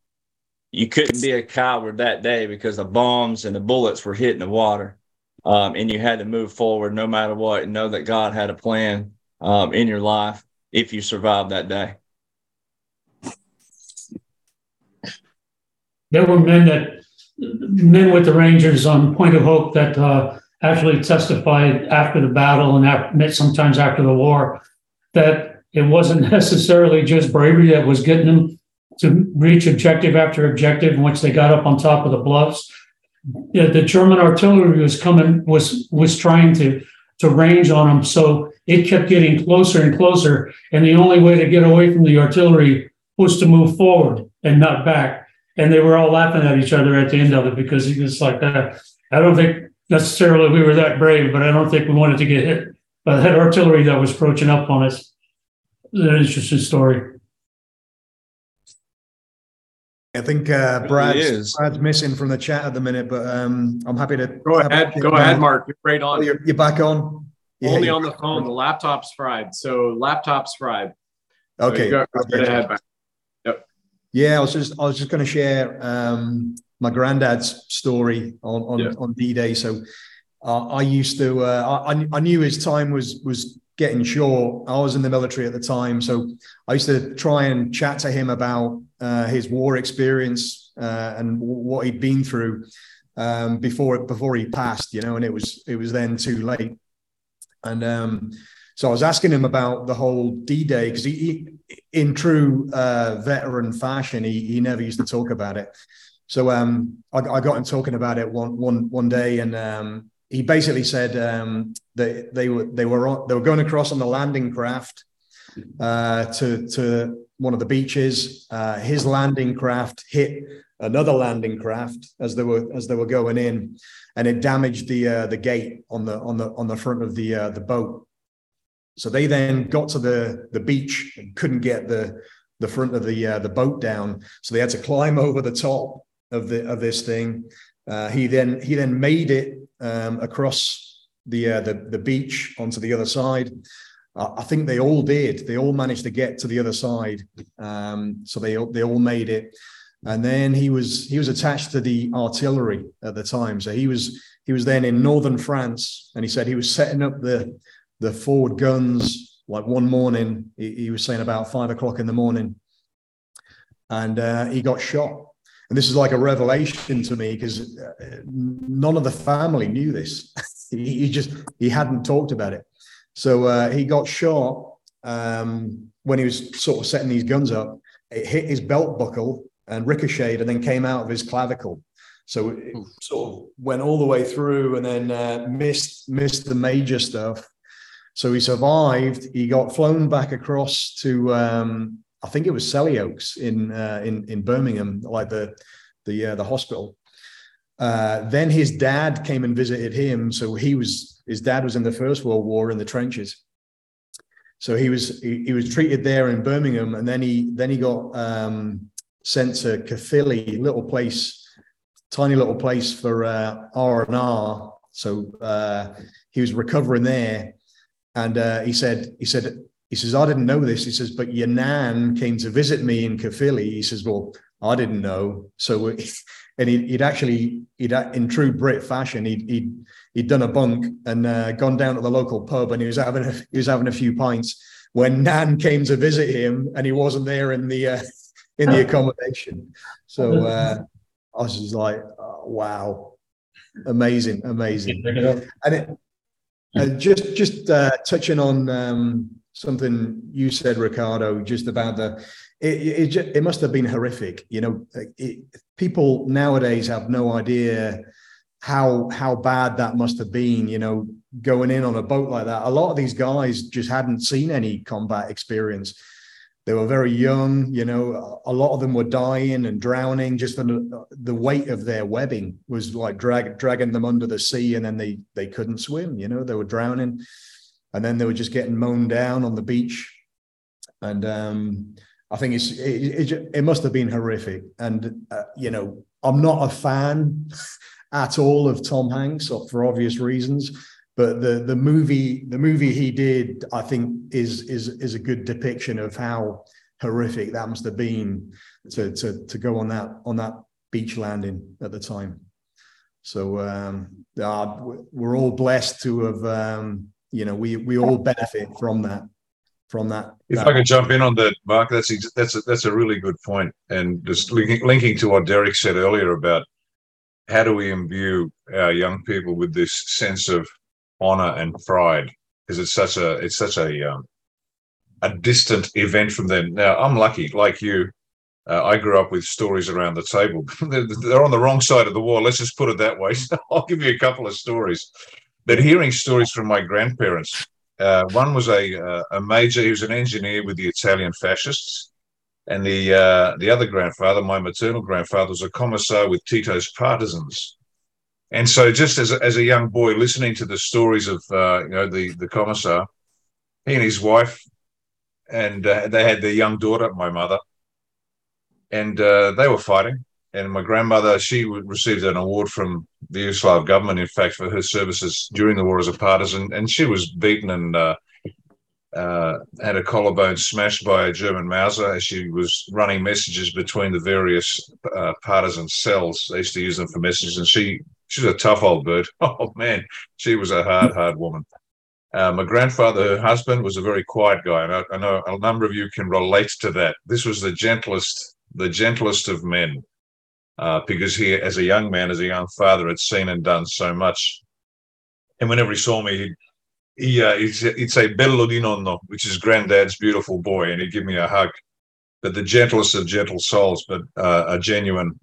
you couldn't be a coward that day because the bombs and the bullets were hitting the water. Um, and you had to move forward no matter what and know that God had a plan um, in your life. If you survived that day, there were men that men with the Rangers on Point of Hope that uh, actually testified after the battle and after, sometimes after the war that it wasn't necessarily just bravery that was getting them to reach objective after objective. Once they got up on top of the bluffs, the, the German artillery was coming was was trying to to range on them, so it kept getting closer and closer, and the only way to get away from the artillery was to move forward and not back. And they were all laughing at each other at the end of it because it was like that. I don't think necessarily we were that brave, but I don't think we wanted to get hit by that artillery that was approaching up on us. An interesting story. I think uh, Brad's, Brad's missing from the chat at the minute, but um, I'm happy to go ahead. Go ahead, Mark. You're right on. You're, you're back on. Yeah, only on the phone. The laptop's fried. So laptop's fried. Okay. So okay. Yep. Yeah, I was just I was just going to share um, my granddad's story on on, yeah. on D-Day. So uh, I used to uh, I I knew his time was was getting short. I was in the military at the time, so I used to try and chat to him about uh, his war experience uh, and w- what he'd been through um, before before he passed. You know, and it was it was then too late. And um, so I was asking him about the whole D-Day because he, he, in true uh, veteran fashion, he, he never used to talk about it. So um, I, I got him talking about it one one one day, and um, he basically said um, that they were they were on, they were going across on the landing craft uh, to to one of the beaches. Uh, his landing craft hit another landing craft as they were as they were going in, and it damaged the uh, the gate on the on the on the front of the uh, the boat. So they then got to the the beach and couldn't get the the front of the uh, the boat down. So they had to climb over the top of the of this thing. Uh, he then he then made it um, across the, uh, the the beach onto the other side. I think they all did. They all managed to get to the other side. Um, so they they all made it. And then he was he was attached to the artillery at the time, so he was he was then in northern France, and he said he was setting up the the forward guns. Like one morning, he, he was saying about five o'clock in the morning, and uh, he got shot. And this is like a revelation to me because none of the family knew this. he, he just he hadn't talked about it. So uh, he got shot um, when he was sort of setting these guns up. It hit his belt buckle and ricocheted and then came out of his clavicle. So it sort of went all the way through and then uh, missed missed the major stuff. So he survived. He got flown back across to, um, I think it was Selly Oaks in uh, in, in Birmingham, like the the uh, the hospital. Uh, then his dad came and visited him. So he was his dad was in the First World War in the trenches. So he was he, he was treated there in Birmingham, and then he then he got. Um, sent to Caerphilly, little place, tiny little place for uh, R and R. So uh, he was recovering there. And uh, he said, he said, he says, I didn't know this. He says, but your nan came to visit me in Caerphilly. He says, well, I didn't know. So, and he'd, he'd actually, he'd in true Brit fashion, he'd he'd, he'd done a bunk and uh, gone down to the local pub, and he was having a, he was having a few pints when nan came to visit him, and he wasn't there in the... Uh, in the accommodation. So uh, I was just like, oh, wow, amazing, amazing. And it, and just just uh, touching on um, something you said, Ricardo, just about the, it, it, it must have been horrific. You know, it, people nowadays have no idea how how bad that must have been, you know, going in on a boat like that. A lot of these guys just hadn't seen any combat experience. They were very young, you know, a lot of them were dying and drowning. Just the, the weight of their webbing was like drag, dragging them under the sea, and then they they couldn't swim, you know, they were drowning. And then they were just getting mown down on the beach. And um, I think it's it, it, it must have been horrific. And, uh, you know, I'm not a fan at all of Tom Hanks, for obvious reasons. But the the movie the movie he did, I think, is is is a good depiction of how horrific that must have been to to to go on that on that beach landing at the time. So um, uh, we're all blessed to have, um, you know, we we all benefit from that from that. If that. I can jump in on that, Mark, that's that's a, that's a really good point, and just linking, linking to what Derek said earlier about how do we imbue our young people with this sense of honor and pride, because it's such a it's such a um, a distant event from them. Now, I'm lucky, like you. Uh, I grew up with stories around the table. they're, they're on the wrong side of the war. Let's just put it that way. So I'll give you a couple of stories. But hearing stories from my grandparents, uh, one was a uh, a major. He was an engineer with the Italian fascists, and the uh, the other grandfather, my maternal grandfather, was a commissar with Tito's partisans. And so just as a, as a young boy listening to the stories of, uh, you know, the, the commissar, he and his wife, and uh, they had their young daughter, my mother, and uh, they were fighting. And my grandmother, she received an award from the Yugoslav government, in fact, for her services during the war as a partisan. And she was beaten and uh, uh, had a collarbone smashed by a German Mauser as she was running messages between the various uh, partisan cells. They used to use them for messages, and she... She's a tough old bird. Oh, man, she was a hard, hard woman. Uh, my grandfather, her husband, was a very quiet guy, and I, I know a number of you can relate to that. This was the gentlest, the gentlest of men, uh, because he, as a young man, as a young father, had seen and done so much. And whenever he saw me, he'd, he, uh, he'd, he'd say, "Bello di nonno," which is granddad's beautiful boy, and he'd give me a hug. But the gentlest of gentle souls, but uh, a genuine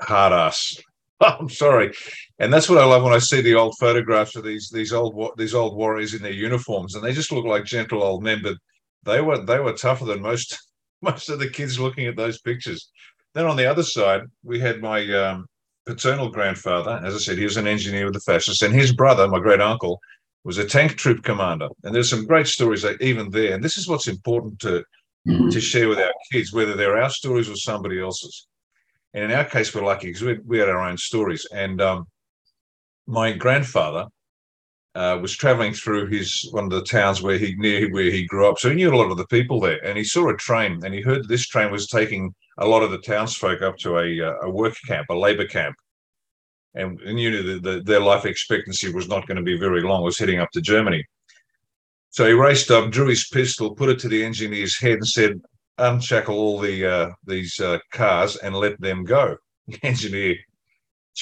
hard ass. I'm sorry, and that's what I love when I see the old photographs of these these old these old warriors in their uniforms, and they just look like gentle old men, but they were they were tougher than most most of the kids looking at those pictures. Then on the other side, we had my um, paternal grandfather. As I said, he was an engineer with the fascists, and his brother, my great uncle, was a tank troop commander. And there's some great stories even there. And this is what's important to mm-hmm. to share with our kids, whether they're our stories or somebody else's. And in our case, we're lucky because we, we had our own stories. And um, my grandfather uh, was traveling through his one of the towns where he near where he grew up, so he knew a lot of the people there. And he saw a train, and he heard this train was taking a lot of the townsfolk up to a uh, a work camp, a labour camp. And, and you knew that the, their life expectancy was not going to be very long. Was heading up to Germany. So he raced up, drew his pistol, put it to the engineer's head, and said, "Unshackle all the uh, these uh, cars and let them go." The engineer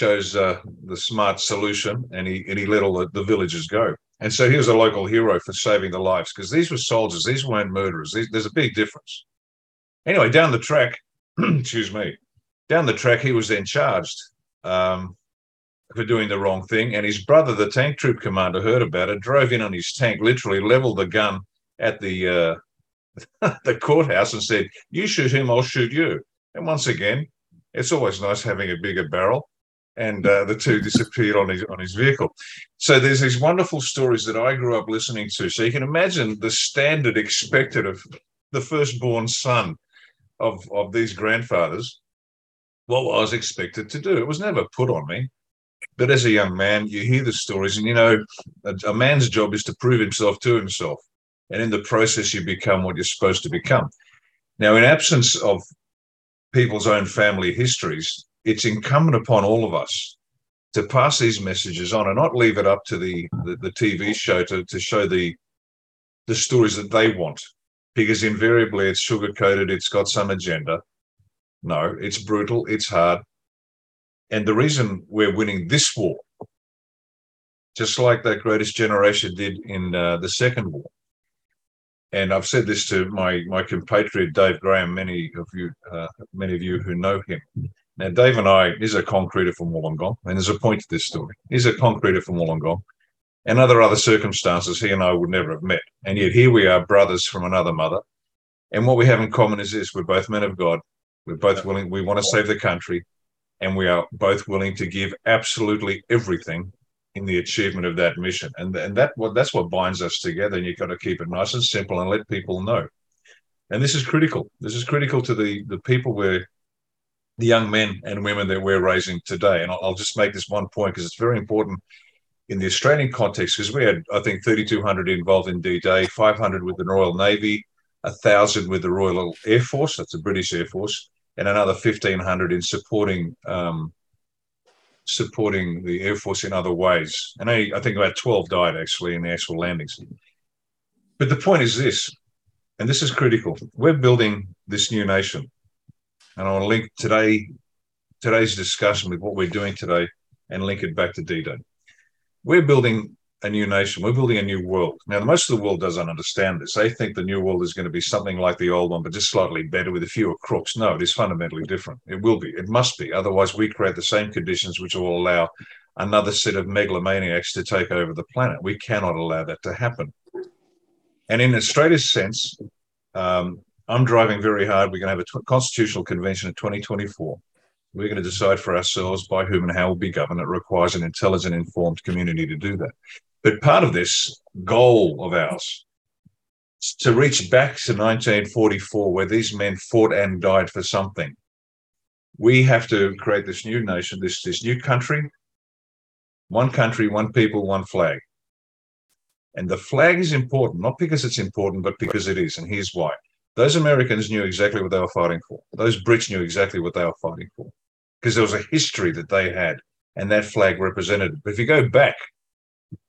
chose uh, the smart solution, and he and he let all the, the villagers go. And so he was a local hero for saving the lives, because these were soldiers; these weren't murderers. These, there's a big difference. Anyway, down the track, excuse me, down the track, he was then charged um, for doing the wrong thing, and his brother, the tank troop commander, heard about it, drove in on his tank, literally leveled the gun at the uh, the courthouse and said, "You shoot him, I'll shoot you." And once again, it's always nice having a bigger barrel. And uh, the two disappeared on his on his vehicle. So there's these wonderful stories that I grew up listening to. So you can imagine the standard expected of the firstborn son of, of these grandfathers, what I was expected to do. It was never put on me. But as a young man, you hear the stories, and, you know, a, a man's job is to prove himself to himself. And in the process, you become what you're supposed to become. Now, in absence of people's own family histories, it's incumbent upon all of us to pass these messages on and not leave it up to the, the, the T V show to, to show the, the stories that they want, because invariably it's sugar-coated, it's got some agenda, No, it's brutal, it's hard. And the reason we're winning this war, just like that Greatest Generation did in uh, the Second War, and I've said this to my, my compatriot, Dave Graham, many of you uh, many of you who know him. Now, Dave and I, he's a concreter from Wollongong, and there's a point to this story. He's a concreter from Wollongong, and under other circumstances, he and I would never have met. And yet here we are, brothers from another mother. And what we have in common is this: we're both men of God. We're both willing, we want to save the country, and we are both willing to give absolutely everything in the achievement of that mission. And, and that what that's what binds us together, and you've got to keep it nice and simple and let people know. And this is critical. This is critical to the, the people we're, the young men and women that we're raising today. And I'll, I'll just make this one point because it's very important in the Australian context, because we had, I think, thirty-two hundred involved in D-Day, five hundred with the Royal Navy, one thousand with the Royal Air Force, that's the British Air Force, and another fifteen hundred in supporting um, supporting the Air Force in other ways. And I, I think about twelve died, actually, in the actual landings. But the point is this, and this is critical. We're building this new nation. And I want to link today, today's discussion with what we're doing today and link it back to D-Day. We're building a new nation. We're building a new world. Now, most of the world doesn't understand this. They think the new world is going to be something like the old one, but just slightly better with a fewer crooks. No, it is fundamentally different. It will be. It must be. Otherwise, we create the same conditions which will allow another set of megalomaniacs to take over the planet. We cannot allow that to happen. And in Australia's sense, um, I'm driving very hard. We're going to have a t- constitutional convention in twenty twenty-four. We're going to decide for ourselves by whom and how we'll be governed. It requires an intelligent, informed community to do that. But part of this goal of ours is to reach back to nineteen forty-four, where these men fought and died for something. We have to create this new nation, this, this new country, one country, one people, one flag. And the flag is important, not because it's important, but because it is, and here's why. Those Americans knew exactly what they were fighting for. Those Brits knew exactly what they were fighting for, because there was a history that they had, and that flag represented it. But if you go back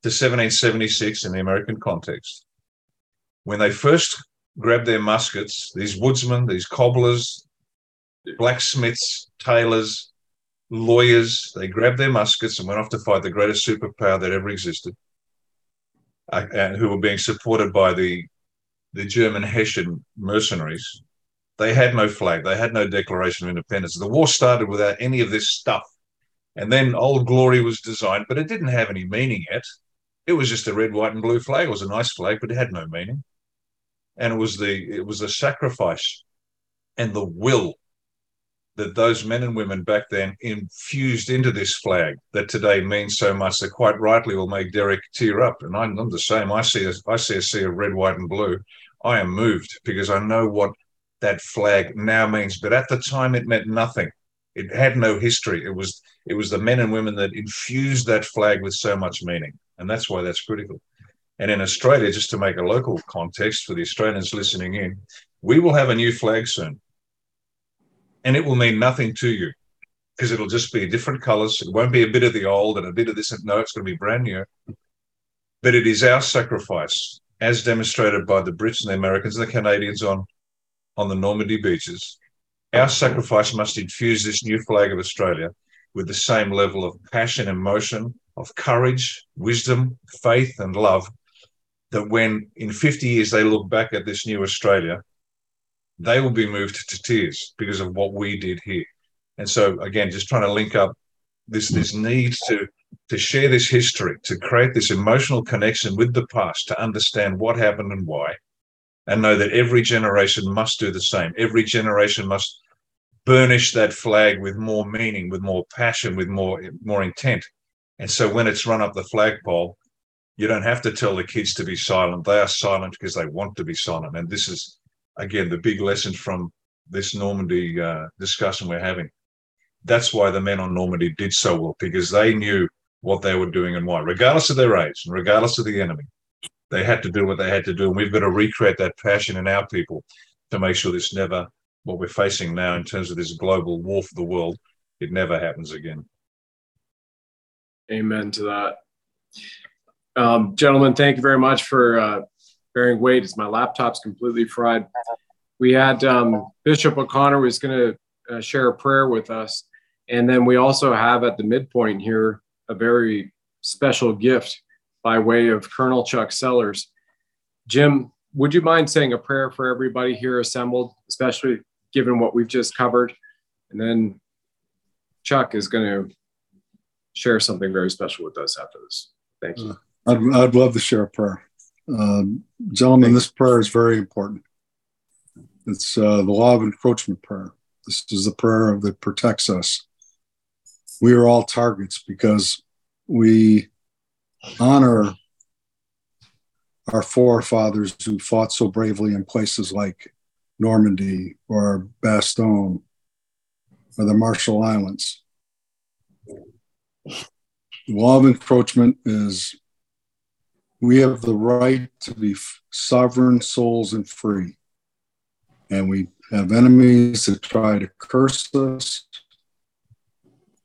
to seventeen seventy-six in the American context, when they first grabbed their muskets, these woodsmen, these cobblers, blacksmiths, tailors, lawyers, they grabbed their muskets and went off to fight the greatest superpower that ever existed, uh, and who were being supported by the the German Hessian mercenaries. They had no flag. They had no Declaration of Independence. The war started without any of this stuff. And then Old Glory was designed, but it didn't have any meaning yet. It was just a red, white, and blue flag. It was a nice flag, but it had no meaning. And it was the it was the sacrifice and the will that those men and women back then infused into this flag that today means so much, that quite rightly will make Derek tear up. And I'm, I'm the same. I see, a, I see a sea of red, white, and blue. I am moved because I know what that flag now means. But at the time, it meant nothing. It had no history. It was it was the men and women that infused that flag with so much meaning. And that's why that's critical. And in Australia, just to make a local context for the Australians listening in, we will have a new flag soon. And it will mean nothing to you because it'll just be different colors. It won't be a bit of the old and a bit of this. No, it's going to be brand new. But it is our sacrifice, as demonstrated by the Brits and the Americans and the Canadians on, on the Normandy beaches. Our sacrifice must infuse this new flag of Australia with the same level of passion, emotion, of courage, wisdom, faith, and love that when in fifty years they look back at this new Australia, they will be moved to tears because of what we did here. And so, again, just trying to link up this this need to, to share this history, to create this emotional connection with the past, to understand what happened and why, and know that every generation must do the same. Every generation must burnish that flag with more meaning, with more passion, with more, more intent. And so when it's run up the flagpole, you don't have to tell the kids to be silent. They are silent because they want to be silent. And this is, again, the big lesson from this Normandy uh, discussion we're having. That's why the men on Normandy did so well, because they knew what they were doing and why. Regardless of their age and regardless of the enemy, they had to do what they had to do. And we've got to recreate that passion in our people to make sure this never, what we're facing now in terms of this global war for the world, it never happens again. Amen to that. Um, gentlemen, thank you very much for uh, bearing weight as my laptop's completely fried. We had um, Bishop O'Connor was going to uh, share a prayer with us. And then we also have at the midpoint here a very special gift by way of Colonel Chuck Sellers. Jim, would you mind saying a prayer for everybody here assembled, especially given what we've just covered? And then Chuck is going to share something very special with us after this. Thank you. Uh, I'd, I'd love to share a prayer. Um, gentlemen, this prayer is very important. It's uh, the law of encroachment prayer. This is the prayer that protects us. We are all targets because we honor our forefathers who fought so bravely in places like Normandy or Bastogne or the Marshall Islands. The law of encroachment is we have the right to be sovereign souls and free. And we have enemies that try to curse us.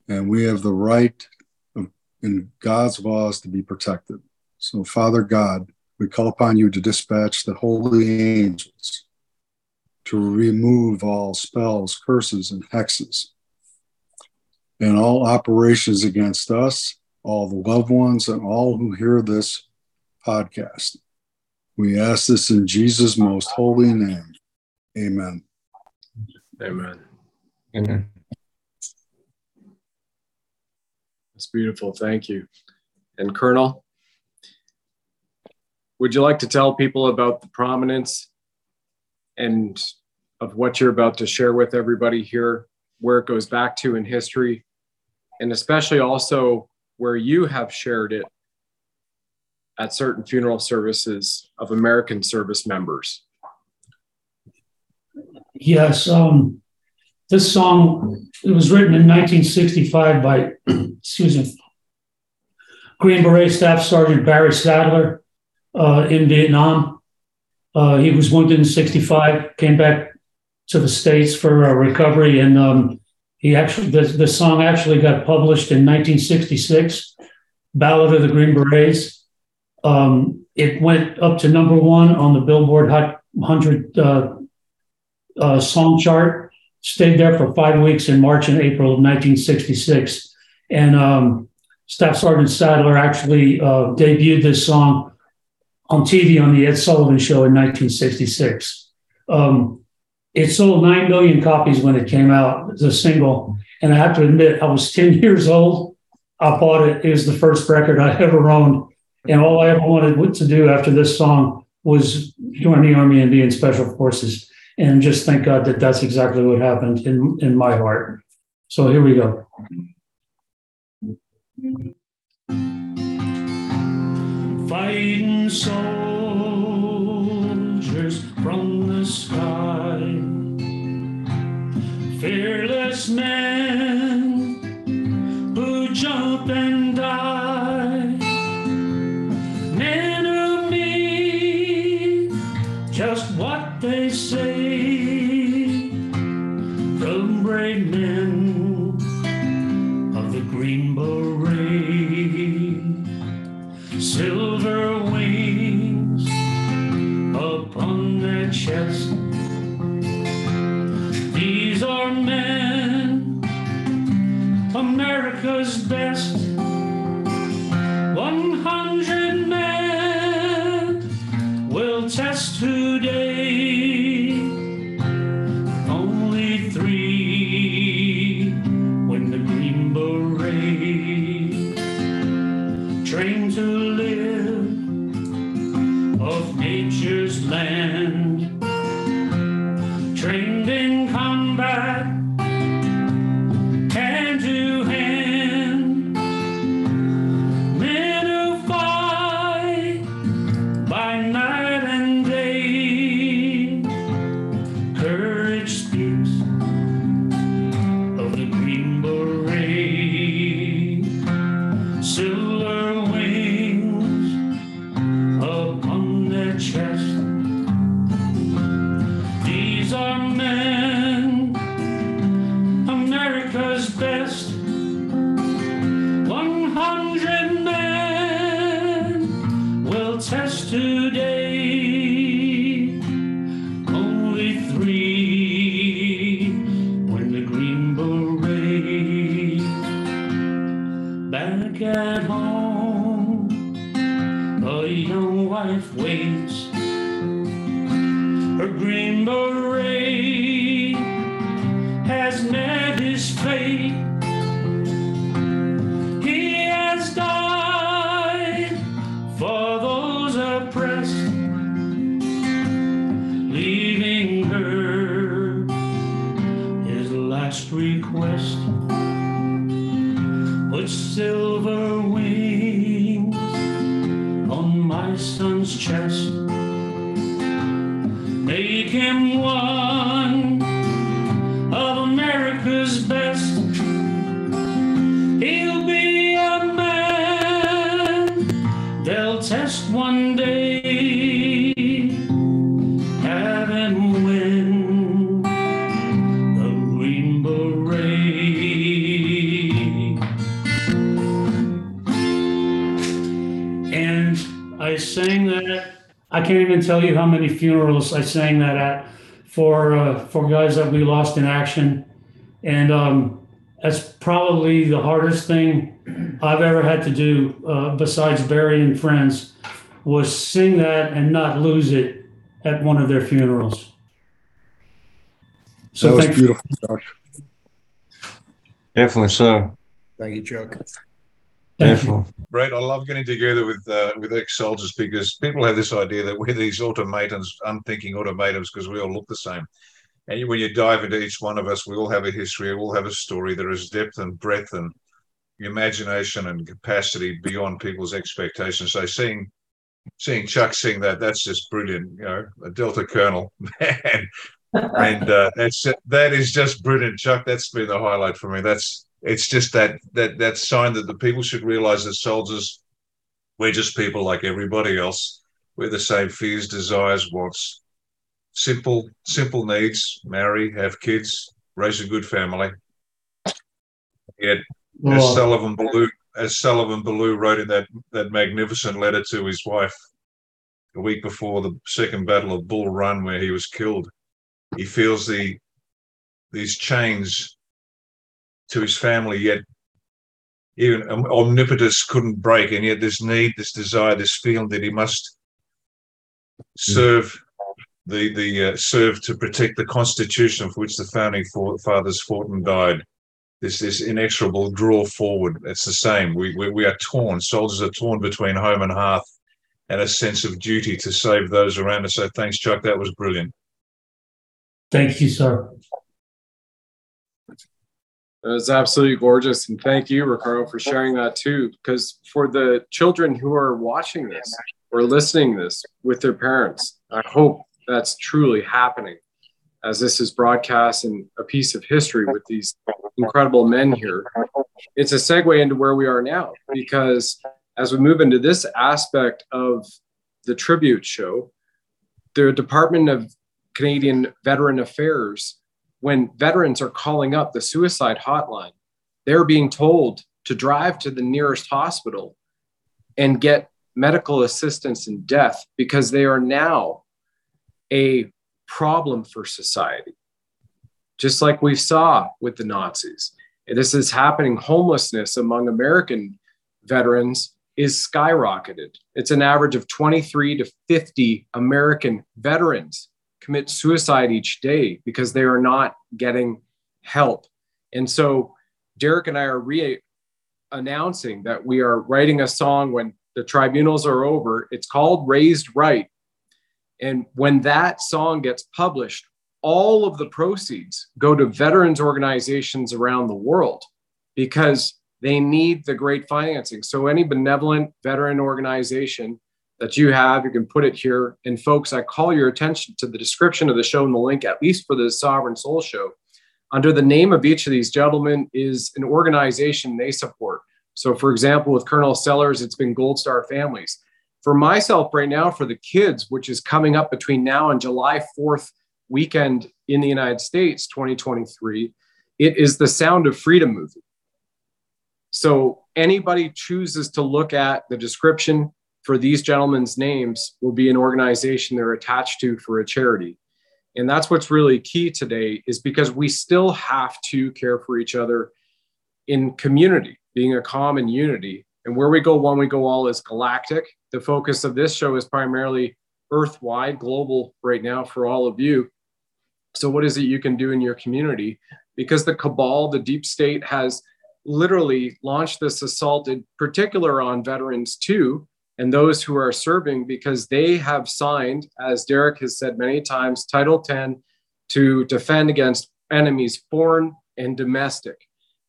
And we have the right of, in God's laws to be protected. So, Father God, we call upon you to dispatch the holy angels to remove all spells, curses, and hexes, and all operations against us, all the loved ones, and all who hear this podcast. We ask this in Jesus' most holy name. Amen. Amen. Amen. That's beautiful. Thank you. And Colonel, would you like to tell people about the prominence and of what you're about to share with everybody here, where it goes back to in history, and especially also where you have shared it at certain funeral services of American service members? Yes. Um, this song, it was written in nineteen sixty-five by, excuse me, Green Beret Staff Sergeant Barry Sadler uh, in Vietnam. Uh, he was wounded in sixty-five, came back to the States for uh, recovery, and um, he actually the, the song actually got published in nineteen sixty-six, Ballad of the Green Berets. Um, it went up to number one on the Billboard Hot one hundred uh, uh, song chart, stayed there for five weeks in March and April of nineteen sixty-six. And um, Staff Sergeant Sadler actually uh, debuted this song on T V on the Ed Sullivan Show in nineteen sixty-six. Um, it sold nine million copies when it came out as a single. And I have to admit, I was ten years old. I bought it. It was the first record I ever owned. And all I ever wanted to do after this song was join the Army and be in Special Forces. And just thank God that that's exactly what happened in, in my heart. So here we go. Fighting soldiers from the sky, fearless men who jump and die, men who mean just what they say, the brave men of the Green Beret. Silver wings upon their chest. These are men, America's best. One hundred men will test today. Only three win the Green Beret. Trained to land, trained in combat, hand to hand, men who fight by night and day. Courage speaks of the Green Beret, silver wings upon their chest. Today, only three win the Green Beret has met his fate. He has died for those oppressed, leaving her his last request. Put silver wings on my son's chest. Make him one of America's best. He'll be a man they'll test one day. Have him win the Green Beret. And I sang that. I can't even tell you how many funerals I sang that at for uh, for guys that we lost in action. And um, that's probably the hardest thing I've ever had to do, uh, besides burying friends, was sing that and not lose it at one of their funerals. So that was thank beautiful, you. Chuck. Definitely so. Thank you, Chuck. Thank you. Brett, I love getting together with uh, with ex-soldiers, because people have this idea that we're these automatons, unthinking automatons, because we all look the same. And when you dive into each one of us, we all have a history, we all have a story. There is depth and breadth and imagination and capacity beyond people's expectations. So seeing seeing Chuck sing that, that's just brilliant. You know, a Delta Colonel, man. and uh, that's that is just brilliant, Chuck. That's been the highlight for me. That's It's just that that that sign that the people should realize that soldiers, we're just people like everybody else. We're the same fears, desires, wants, simple simple needs: marry, have kids, raise a good family. Yet, oh. as Sullivan Ballou as Sullivan Ballou wrote in that that magnificent letter to his wife a week before the Second Battle of Bull Run, where he was killed, he feels the these chains to his family, yet even omnipotence couldn't break. And yet this need, this desire, this feeling that he must serve the the uh, serve to protect the Constitution for which the founding fathers fought and died. This this inexorable draw forward. It's the same. We, we we are torn. Soldiers are torn between home and hearth, and a sense of duty to save those around us. So thanks, Chuck. That was brilliant. Thank you, sir. It was absolutely gorgeous. And thank you, Ricardo, for sharing that too. Because for the children who are watching this or listening this with their parents, I hope that's truly happening as this is broadcast and a piece of history with these incredible men here. It's a segue into where we are now, because as we move into this aspect of the tribute show, the Department of Canadian Veteran Affairs, when veterans are calling up the suicide hotline, they're being told to drive to the nearest hospital and get medical assistance in death, because they are now a problem for society. Just like we saw with the Nazis. This is happening. Homelessness among American veterans is skyrocketed. It's an average of twenty-three to fifty American veterans commit suicide each day because they are not getting help. And so Derek and I are re-announcing that we are writing a song when the tribunals are over. It's called Raised Right. And when that song gets published, all of the proceeds go to veterans organizations around the world, because they need the great financing. So any benevolent veteran organization that you have, you can put it here. And folks, I call your attention to the description of the show and the link, at least for the Sovereign Soul Show. Under the name of each of these gentlemen is an organization they support. So for example, with Colonel Sellers, it's been Gold Star Families. For myself right now, for the kids, which is coming up between now and July fourth weekend in the United States, twenty twenty-three, it is the Sound of Freedom movie. So anybody chooses to look at the description for these gentlemen's names will be an organization they're attached to for a charity. And that's what's really key today, is because we still have to care for each other in community, being a common unity. And where we go one, we go all is galactic. The focus of this show is primarily earth-wide, global right now for all of you. So what is it you can do in your community? Because the cabal, the deep state, has literally launched this assault in particular on veterans too, and those who are serving, because they have signed, as Derek has said many times, Title ten to defend against enemies, foreign and domestic.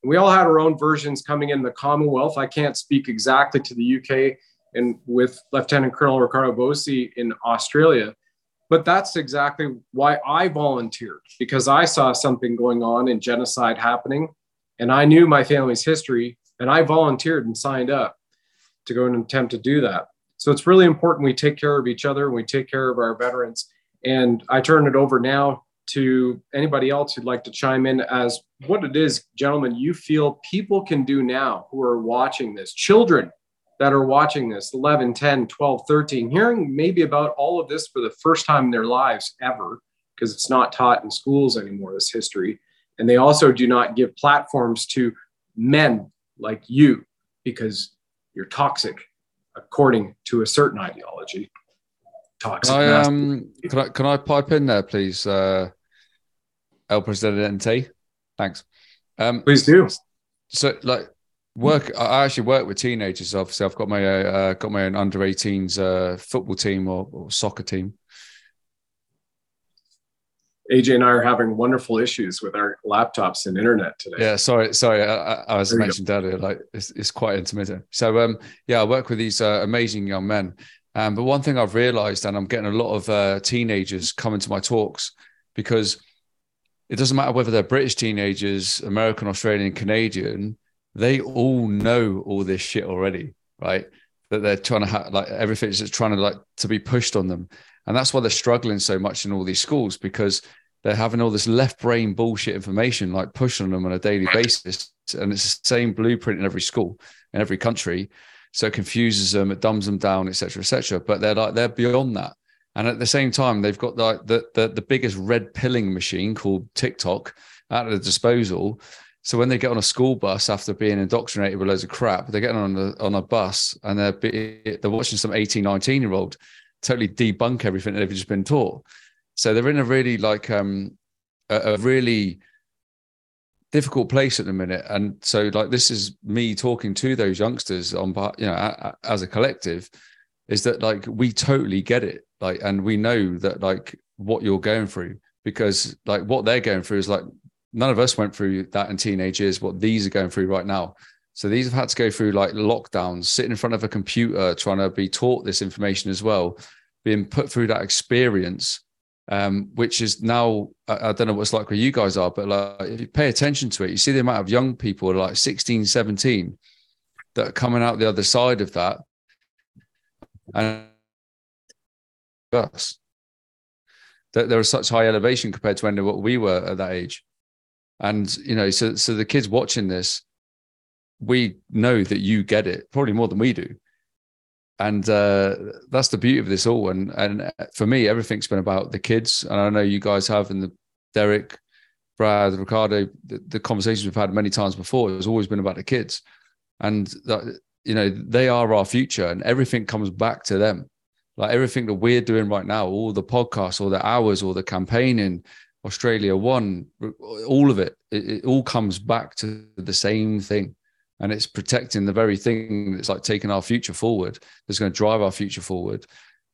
We all had our own versions coming in the Commonwealth. I can't speak exactly to the U K and with Lieutenant Colonel Ricardo Bosie in Australia, but that's exactly why I volunteered, because I saw something going on and genocide happening, and I knew my family's history, and I volunteered and signed up to go and attempt to do that. So it's really important we take care of each other and we take care of our veterans. And I turn it over now to anybody else who'd like to chime in as what it is, gentlemen, you feel people can do now who are watching this, children that are watching this, eleven, ten, twelve, thirteen, hearing maybe about all of this for the first time in their lives ever, because it's not taught in schools anymore, this history. And they also do not give platforms to men like you, because you're toxic, according to a certain ideology. Toxic. Can I, um, can I, can I pipe in there, please, uh, El Presidente? Thanks. Um, please do. So, like, work. I actually work with teenagers. Obviously, I've got my uh, got my own under eighteens uh, football team or, or soccer team. A J and I are having wonderful issues with our laptops and internet today. Yeah, sorry, sorry. I, I, as I mentioned earlier, like it's, it's quite intermittent. So, um, yeah, I work with these uh, amazing young men. Um, but one thing I've realised, and I'm getting a lot of uh, teenagers coming to my talks, because it doesn't matter whether they're British teenagers, American, Australian, Canadian, they all know all this shit already, right? That they're trying to ha- like everything's just trying to like to be pushed on them. And that's why they're struggling so much in all these schools, because they're having all this left brain bullshit information like pushed on them on a daily basis. And it's the same blueprint in every school, in every country. So it confuses them, it dumbs them down, et cetera, et cetera. But they're like, they're beyond that. And at the same time, they've got like the, the, the biggest red pilling machine called TikTok at their disposal. So when they get on a school bus after being indoctrinated with loads of crap, they're getting on a, on a bus and they're, be, they're watching some eighteen, nineteen year old totally debunk everything that they've just been taught. So they're in a really like um a, a really difficult place at the minute. And so like this is me talking to those youngsters on, you know, as a collective, is that like we totally get it, like, and we know that like what you're going through, because like what they're going through is like none of us went through that in teenage years, what these are going through right now. So these have had to go through like lockdowns, sitting in front of a computer, trying to be taught this information as well, being put through that experience, um, which is now, I, I don't know what it's like where you guys are, but like if you pay attention to it, you see the amount of young people like sixteen, seventeen that are coming out the other side of that. And us, that there are such high elevation compared to when what we were at that age. And, you know, so, so the kids watching this, we know that you get it probably more than we do. And uh, that's the beauty of this all. And and for me, everything's been about the kids. And I know you guys have, and the Derek, Brad, Ricardo, the, the conversations we've had many times before, has always been about the kids. And, that, you know, they are our future, and everything comes back to them. Like everything that we're doing right now, all the podcasts, all the hours, all the campaigning, Australia One, all of it, it, it all comes back to the same thing. And it's protecting the very thing that's like taking our future forward, that's going to drive our future forward.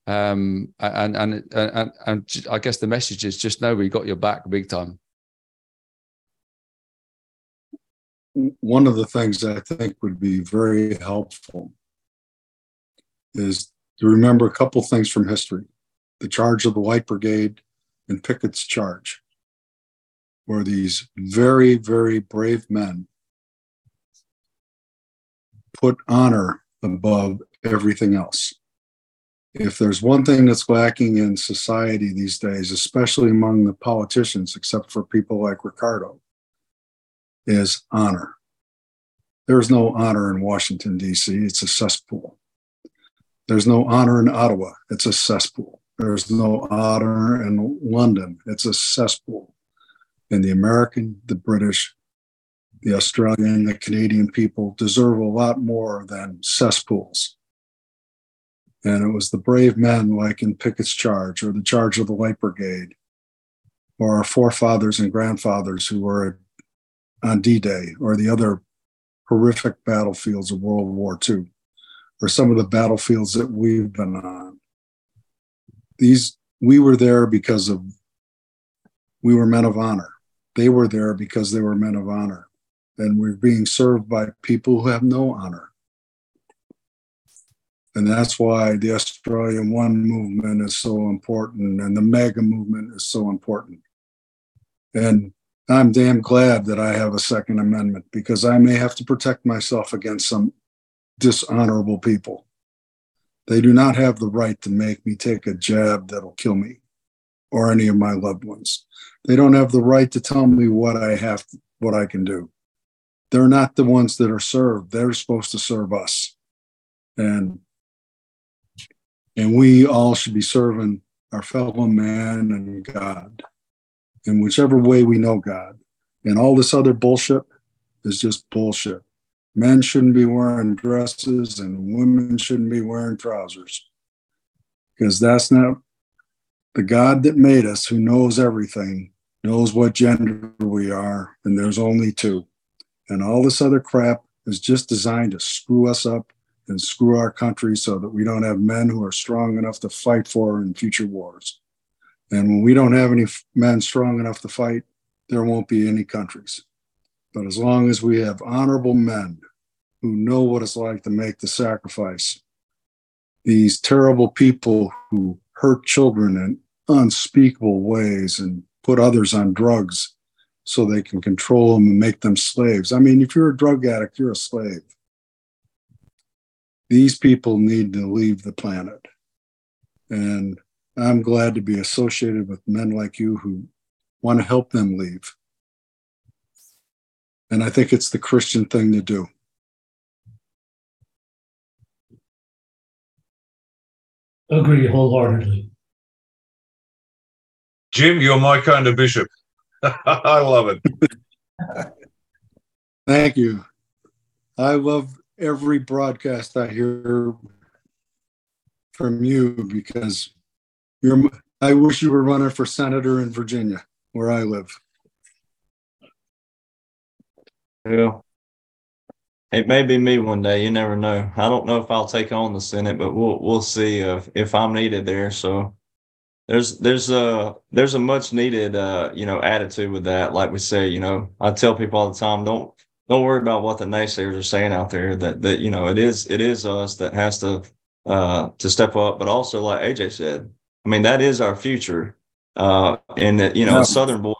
Um, and, and, and, and, and I guess the message is just know we got your back big time. One of the things I think would be very helpful is to remember a couple things from history. The charge of the White Brigade and Pickett's Charge were these very, very brave men put honor above everything else. If there's one thing that's lacking in society these days, especially among the politicians, except for people like Ricardo, is honor. There's no honor in Washington, D C. It's a cesspool. There's no honor in Ottawa. It's a cesspool. There's no honor in London. It's a cesspool. And the American, the British, the Australian, the Canadian people deserve a lot more than cesspools. And it was the brave men like in Pickett's Charge or the Charge of the Light Brigade or our forefathers and grandfathers who were on D-Day or the other horrific battlefields of World War Two, or some of the battlefields that we've been on. These, we were there because of, we were men of honor. They were there because they were men of honor. And we're being served by people who have no honor. And that's why the Australian One movement is so important, and the MAGA movement is so important. And I'm damn glad that I have a Second Amendment, because I may have to protect myself against some dishonorable people. They do not have the right to make me take a jab that'll kill me or any of my loved ones. They don't have the right to tell me what I have, to, what I can do. They're not the ones that are served. They're supposed to serve us. And And we all should be serving our fellow man and God in whichever way we know God. And all this other bullshit is just bullshit. Men shouldn't be wearing dresses and women shouldn't be wearing trousers, because that's not the God that made us, who knows everything, knows what gender we are, and there's only two. And all this other crap is just designed to screw us up and screw our country so that we don't have men who are strong enough to fight for in future wars. And when we don't have any men strong enough to fight, there won't be any countries. But as long as we have honorable men who know what it's like to make the sacrifice, these terrible people who hurt children in unspeakable ways and put others on drugs so they can control them and make them slaves. I mean, if you're a drug addict, you're a slave. These people need to leave the planet. And I'm glad to be associated with men like you who want to help them leave. And I think it's the Christian thing to do. Agree wholeheartedly. Jim, you're my kind of bishop. I love it. Thank you. I love every broadcast I hear from you, because you're, I wish you were running for senator in Virginia, where I live. Yeah. It may be me one day. You never know. I don't know if I'll take on the Senate, but we'll we'll see if, if I'm needed there. So there's there's a there's a much needed uh, you know attitude with that. Like we say, you know, I tell people all the time, don't. Don't worry about what the naysayers are saying out there. That that you know, it is it is us that has to uh, to step up. But also, like A J said, I mean, that is our future. Uh, and that, you know, yeah. Southern boys,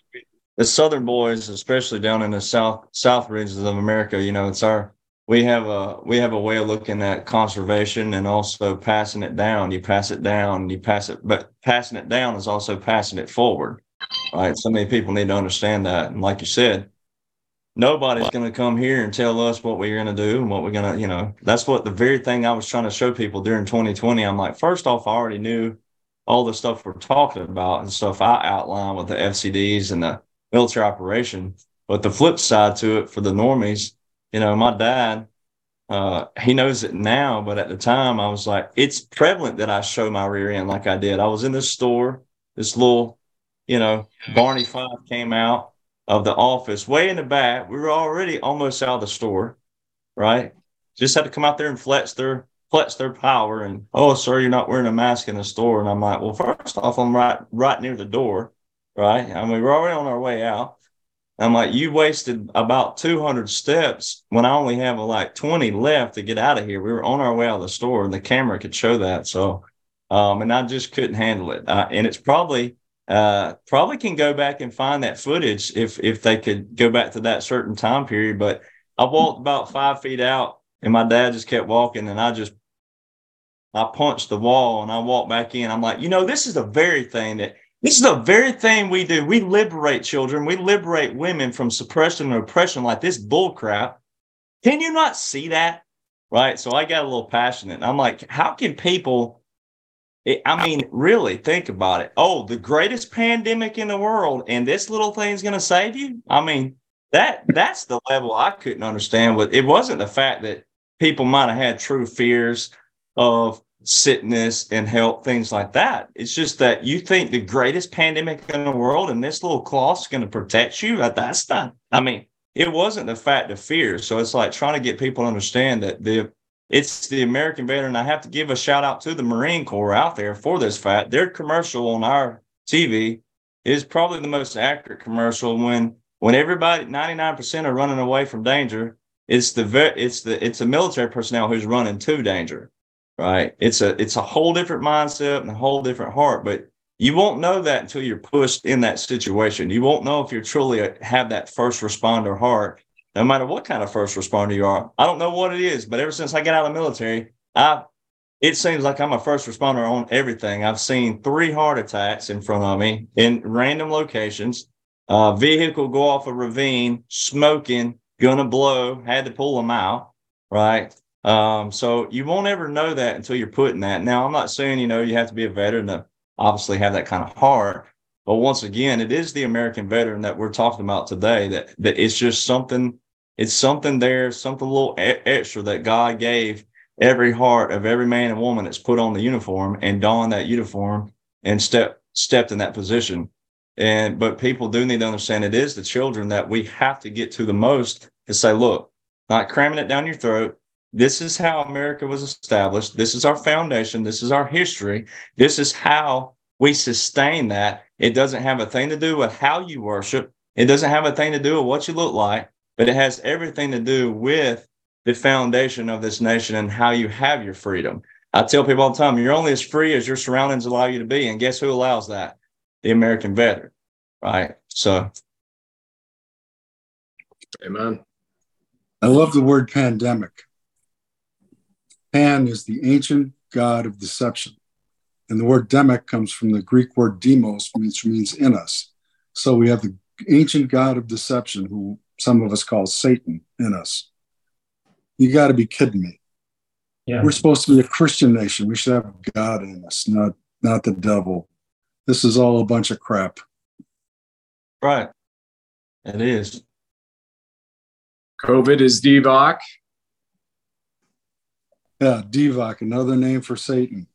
the Southern boys, especially down in the south south regions of America, you know, it's our we have a we have a way of looking at conservation and also passing it down. You pass it down, you pass it, but passing it down is also passing it forward. Right? So many people need to understand that. And like you said, nobody's going to come here and tell us what we're going to do and what we're going to, you know, that's what the very thing I was trying to show people during twenty twenty. I'm like, first off, I already knew all the stuff we're talking about and stuff I outlined with the F C Ds and the military operation. But the flip side to it for the normies, you know, my dad, uh, he knows it now. But at the time I was like, it's prevalent that I show my rear end like I did. I was in this store, this little, you know, Barney Fife came out of the office way in the back. We were already almost out of the store, right? Just had to come out there and flex their flex their power. And, oh, sir, you're not wearing a mask in the store. And I'm like, well, first off, I'm right right near the door, right? I mean, we're already on our way out. I'm like, you wasted about two hundred steps when I only have like twenty left to get out of here. We were on our way out of the store, and the camera could show that. So, um, and I just couldn't handle it. Uh, and it's probably Uh, probably can go back and find that footage if if they could go back to that certain time period. But I walked about five feet out, and my dad just kept walking, and I just I punched the wall, and I walked back in. I'm like, you know, this is the very thing that this is the very thing we do. We liberate children. We liberate women from suppression and oppression like this bull crap. Can you not see that? Right. So I got a little passionate. I'm like, how can people? I mean, really think about it. Oh, the greatest pandemic in the world, and this little thing's going to save you? I mean, that that's the level I couldn't understand. But it wasn't the fact that people might have had true fears of sickness and health, things like that. It's just that you think the greatest pandemic in the world and this little cloth's going to protect you. That's not, I mean, it wasn't the fact of fear. So it's like trying to get people to understand that the it's the American veteran. I have to give a shout out to the Marine Corps out there for this fact. Their commercial on our T V is probably the most accurate commercial when when everybody, ninety-nine percent are running away from danger. It's the vet, it's the it's the military personnel who's running to danger. Right. It's a it's a whole different mindset and a whole different heart. But you won't know that until you're pushed in that situation. You won't know if you truly a, have that first responder heart, no matter what kind of first responder you are. I don't know what it is, but ever since I got out of the military, I it seems like I'm a first responder on everything. I've seen three heart attacks in front of me in random locations. Uh, vehicle go off a ravine, smoking, gonna blow, had to pull them out. Right. Um, so you won't ever know that until you're put in that. Now, I'm not saying, you know, you have to be a veteran to obviously have that kind of heart. But once again, it is the American veteran that we're talking about today, that, that it's just something, it's something there, something a little e- extra that God gave every heart of every man and woman that's put on the uniform and donned that uniform and step, stepped in that position. And, but people do need to understand it is the children that we have to get to the most to say, look, not cramming it down your throat. This is how America was established. This is our foundation. This is our history. This is how we sustain that. It doesn't have a thing to do with how you worship. It doesn't have a thing to do with what you look like, but it has everything to do with the foundation of this nation and how you have your freedom. I tell people all the time, you're only as free as your surroundings allow you to be. And guess who allows that? The American veteran, right? So. Amen. I love the word pandemic. Pan is the ancient god of deception, and the word demic comes from the Greek word demos, which means in us. So we have the ancient god of deception, who some of us call Satan, in us. You got to be kidding me. Yeah. We're supposed to be a Christian nation. We should have God in us, not, not the devil. This is all a bunch of crap. Right. It is. COVID is Devok. Yeah, Devok, another name for Satan.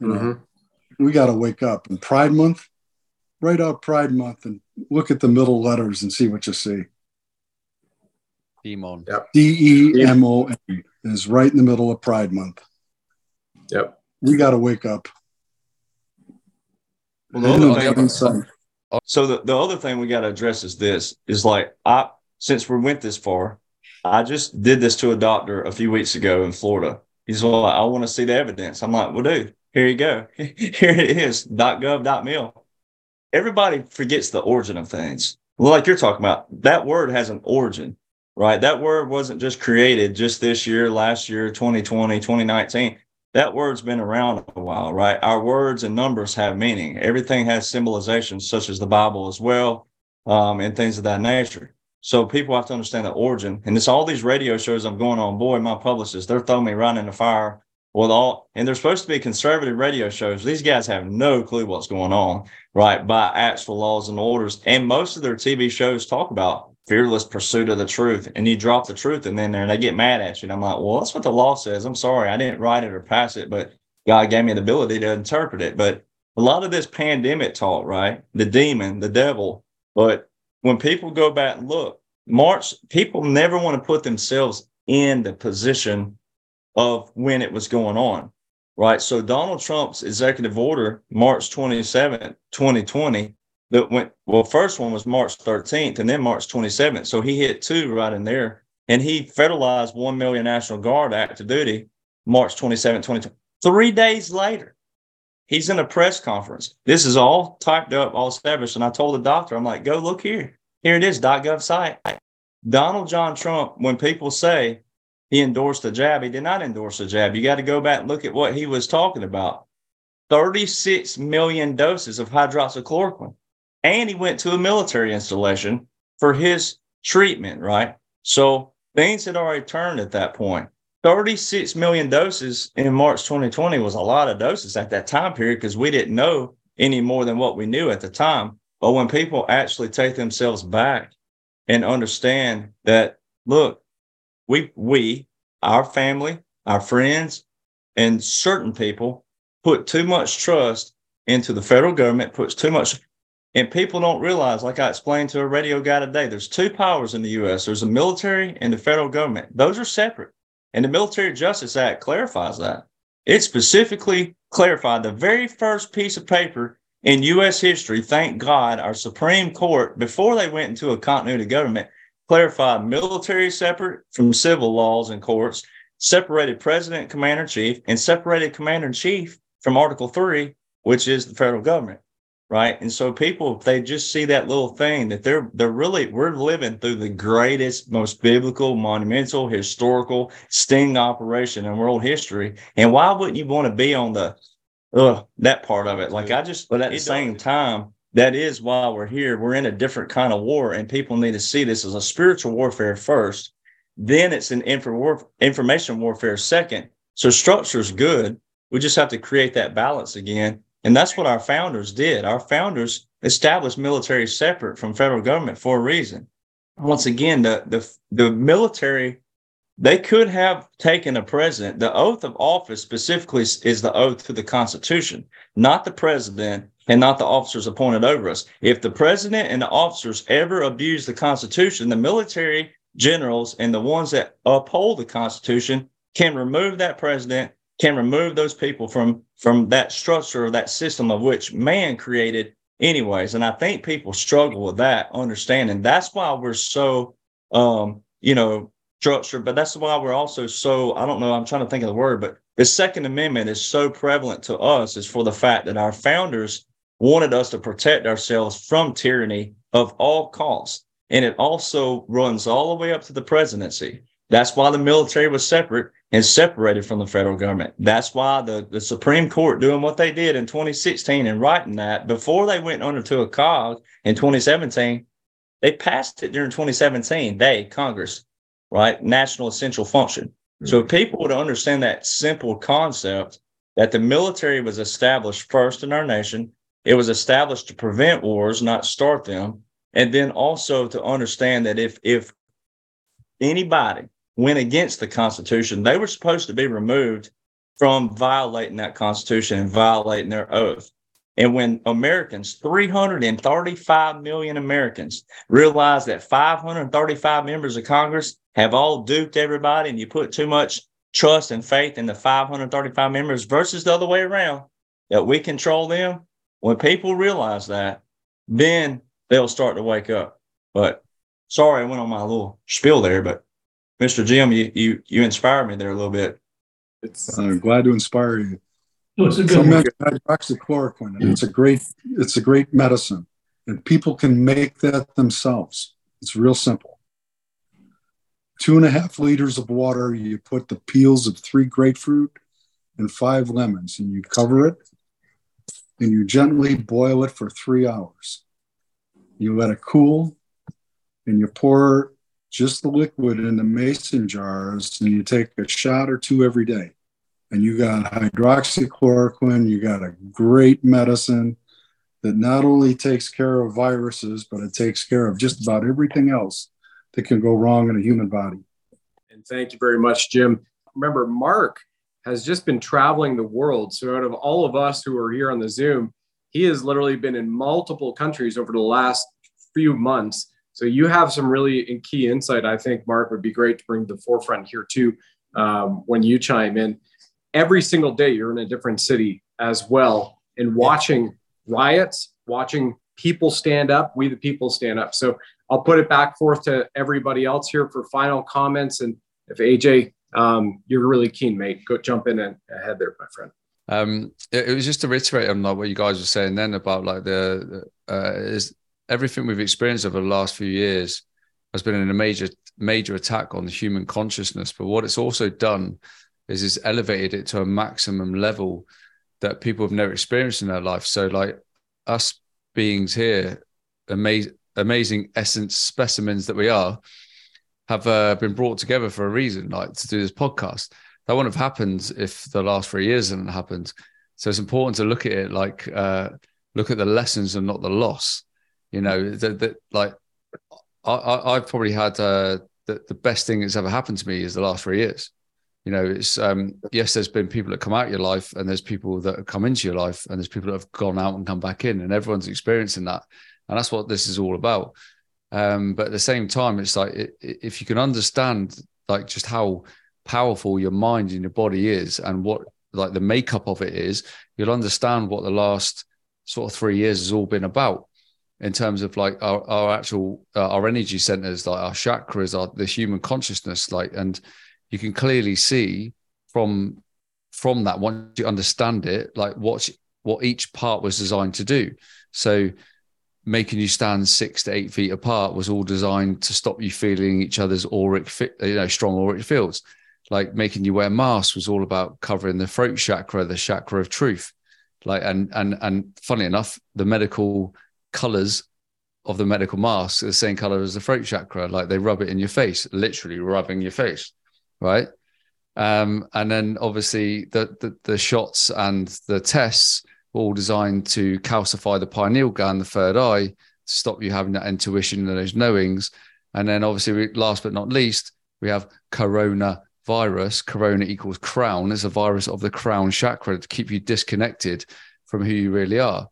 You know, mm-hmm. We got to wake up. And Pride Month, write out Pride Month and look at the middle letters and see what you see. Demon. Yep. D E M O N is right in the middle of Pride Month. Yep. We got to wake up. Well, the other thing, so the, the other thing we got to address is this, is like, I since we went this far, I just did this to a doctor a few weeks ago in Florida. He's like, I want to see the evidence. I'm like, well, dude, here you go. Here it is, dot gov dot mil. Everybody forgets the origin of things. Well, like you're talking about, that word has an origin, right? That word wasn't just created just this year, last year, twenty twenty, twenty nineteen. That word's been around a while, right? Our words and numbers have meaning. Everything has symbolizations, such as the Bible as well, um, and things of that nature. So people have to understand the origin. And it's all these radio shows I'm going on. Boy, my publicists, they're throwing me right in the fire with all, and they're supposed to be conservative radio shows. These guys have no clue what's going on, right? By actual laws and orders. And most of their T V shows talk about fearless pursuit of the truth. And you drop the truth in there and they get mad at you. And I'm like, well, that's what the law says. I'm sorry. I didn't write it or pass it, but God gave me the ability to interpret it. But a lot of this pandemic talk, right? The demon, the devil, but when people go back and look, March, people never want to put themselves in the position of when it was going on, right? So Donald Trump's executive order, March twenty-seventh, twenty twenty, that went, well, first one was March thirteenth and then March twenty-seventh. So he hit two right in there, and he federalized one million National Guard active duty, March twenty-seventh, twenty twenty. Three days later. He's in a press conference. This is all typed up, all established. And I told the doctor, I'm like, go look here. Here it is, .gov site. Donald John Trump, when people say he endorsed the jab, he did not endorse the jab. You got to go back and look at what he was talking about. thirty-six million doses of hydroxychloroquine. And he went to a military installation for his treatment, right? So things had already turned at that point. thirty-six million doses in March twenty twenty was a lot of doses at that time period because we didn't know any more than what we knew at the time. But when people actually take themselves back and understand that, look, we, we, our family, our friends, and certain people put too much trust into the federal government, puts too much, and people don't realize, like I explained to a radio guy today, there's two powers in the U S. There's the military and the federal government. Those are separate. And the Military Justice Act clarifies that. It specifically clarified the very first piece of paper in U S history. Thank God our Supreme Court, before they went into a continuity government, clarified military separate from civil laws and courts, separated president, commander-in-chief, and separated commander-in-chief from Article three, which is the federal government, right? And so people, if they just see that little thing, that they're they're really, we're living through the greatest, most biblical, monumental, historical sting operation in world history. And why wouldn't you want to be on the, uh, that part of it? Like I just, but at the same time, that is why we're here. We're in a different kind of war, and people need to see this as a spiritual warfare first. Then it's an infor- information warfare second. So structure's good. We just have to create that balance again. And that's what our founders did. Our founders established military separate from federal government for a reason. Once again, the, the, the military, they could have taken a president. The oath of office specifically is the oath to the Constitution, not the president and not the officers appointed over us. If the president and the officers ever abuse the Constitution, the military generals and the ones that uphold the Constitution can remove that president, can remove those people from, from that structure or that system of which man created anyways. And I think people struggle with that understanding. That's why we're so, um, you know, structured, but that's why we're also so, I don't know, I'm trying to think of the word, but the Second Amendment is so prevalent to us is for the fact that our founders wanted us to protect ourselves from tyranny of all costs. And it also runs all the way up to the presidency. That's why the military was separate and separated from the federal government. That's why the, the Supreme Court doing what they did in twenty sixteen and writing that before they went under to a cog in twenty seventeen, they passed it during twenty seventeen. They, Congress, right? National essential function. Mm-hmm. So if people would understand that simple concept that the military was established first in our nation. It was established to prevent wars, not start them. And then also to understand that if, if anybody went against the Constitution, they were supposed to be removed from violating that Constitution and violating their oath. And when Americans, three hundred thirty-five million Americans, realize that five hundred thirty-five members of Congress have all duped everybody, and you put too much trust and faith in the five hundred thirty-five members versus the other way around, that we control them, when people realize that, then they'll start to wake up. But sorry, I went on my little spiel there, but Mister Jim, you you you inspired me there a little bit. It's, I'm glad to inspire you. Well, it's a good one. Hydroxychloroquine. It's a great, it's a great medicine, and people can make that themselves. It's real simple. Two and a half liters of water. You put the peels of three grapefruit and five lemons, and you cover it, and you gently boil it for three hours. You let it cool, and you pour just the liquid into mason jars, and you take a shot or two every day. And you got hydroxychloroquine. You got a great medicine that not only takes care of viruses, but it takes care of just about everything else that can go wrong in a human body. And thank you very much, Jim. Remember, Mark has just been traveling the world. So out of all of us who are here on the Zoom, he has literally been in multiple countries over the last few months. So you have some really key insight. I think, Mark, would be great to bring to the forefront here too um, when you chime in. Every single day you're in a different city as well, and watching riots, watching people stand up, we the people stand up. So I'll put it back forth to everybody else here for final comments. And if A J, um, you're really keen, mate, go jump in and ahead there, my friend. Um, it, it was just to reiterate on like what you guys were saying then about like the, the uh, is everything we've experienced over the last few years has been a major, major attack on the human consciousness. But what it's also done is it's elevated it to a maximum level that people have never experienced in their life. So like us beings here, ama- amazing essence specimens that we are, have uh, been brought together for a reason, like to do this podcast. That wouldn't have happened if the last three years hadn't happened. So it's important to look at it like, uh, look at the lessons and not the loss. You know, that, that like I, I've probably had uh, the, the best thing that's ever happened to me is the last three years. You know, it's um, yes, there's been people that come out of your life, and there's people that have come into your life, and there's people that have gone out and come back in, and everyone's experiencing that. And that's what this is all about. Um, but at the same time, it's like it, it, if you can understand like just how powerful your mind and your body is, and what like the makeup of it is, you'll understand what the last sort of three years has all been about in terms of like our, our actual, uh, our energy centers, like our chakras, our, the human consciousness, like, and you can clearly see from, from that, once you understand it, like what, what each part was designed to do. So making you stand six to eight feet apart was all designed to stop you feeling each other's auric, you know, strong auric fields. Like making you wear masks was all about covering the throat chakra, the chakra of truth. Like, and, and, and funny enough, the medical colors of the medical masks are the same color as the throat chakra. Like they rub it in your face, literally rubbing your face. Right. Um, and then obviously the, the, the shots and the tests were all designed to calcify the pineal gland, the third eye, to stop you having that intuition and those knowings. And then obviously we, last but not least, we have corona virus. Corona equals crown. It's a virus of the crown chakra to keep you disconnected from who you really are.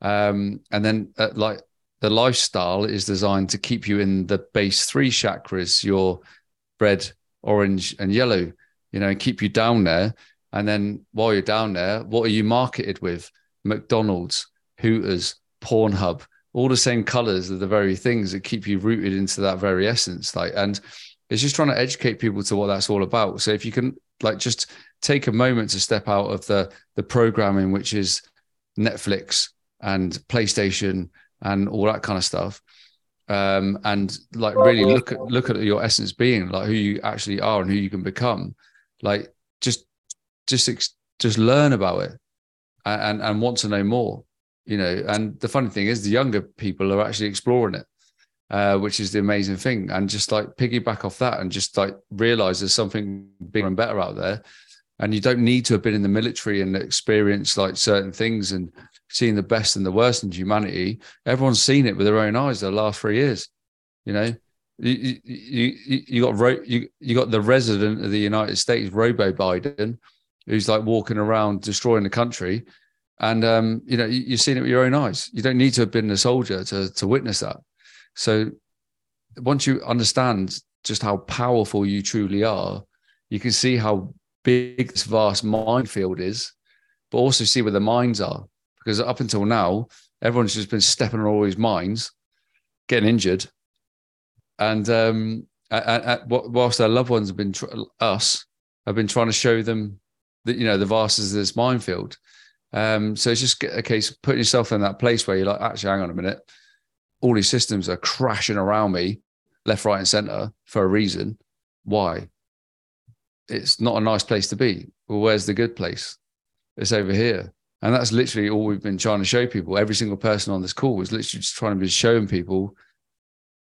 Um, and then uh, like the lifestyle is designed to keep you in the base three chakras, your red, orange and yellow, you know, and keep you down there. And then while you're down there, what are you marketed with? McDonald's, Hooters, Pornhub, all the same colors are the very things that keep you rooted into that very essence. Like, and it's just trying to educate people to what that's all about. So if you can like just take a moment to step out of the the programming, which is Netflix and PlayStation and all that kind of stuff, um, and like really look at look at your essence being, like who you actually are and who you can become. Like just just ex- just learn about it and, and and want to know more, you know. And the funny thing is, the younger people are actually exploring it. Uh, which is the amazing thing, and just like piggyback off that and just like realize there's something bigger and better out there, and you don't need to have been in the military and experience like certain things and seeing the best and the worst in humanity. Everyone's seen it with their own eyes the last three years. You know, you you you, you got ro- you, you got the resident of the United States, Robo Biden, who's like walking around destroying the country, and um you know you, you've seen it with your own eyes. You don't need to have been a soldier to to witness that. So once you understand just how powerful you truly are, you can see how big this vast minefield is, but also see where the mines are. Because up until now, everyone's just been stepping on all these mines, getting injured. And um, at, at, whilst their loved ones have been, tr- us, have been trying to show them that, you know, the vastness of this minefield. Um, so it's just a case of putting yourself in that place where you're like, actually, hang on a minute. All these systems are crashing around me, left, right, and center for a reason. Why? It's not a nice place to be. Well, where's the good place? It's over here. And that's literally all we've been trying to show people. Every single person on this call was literally just trying to be showing people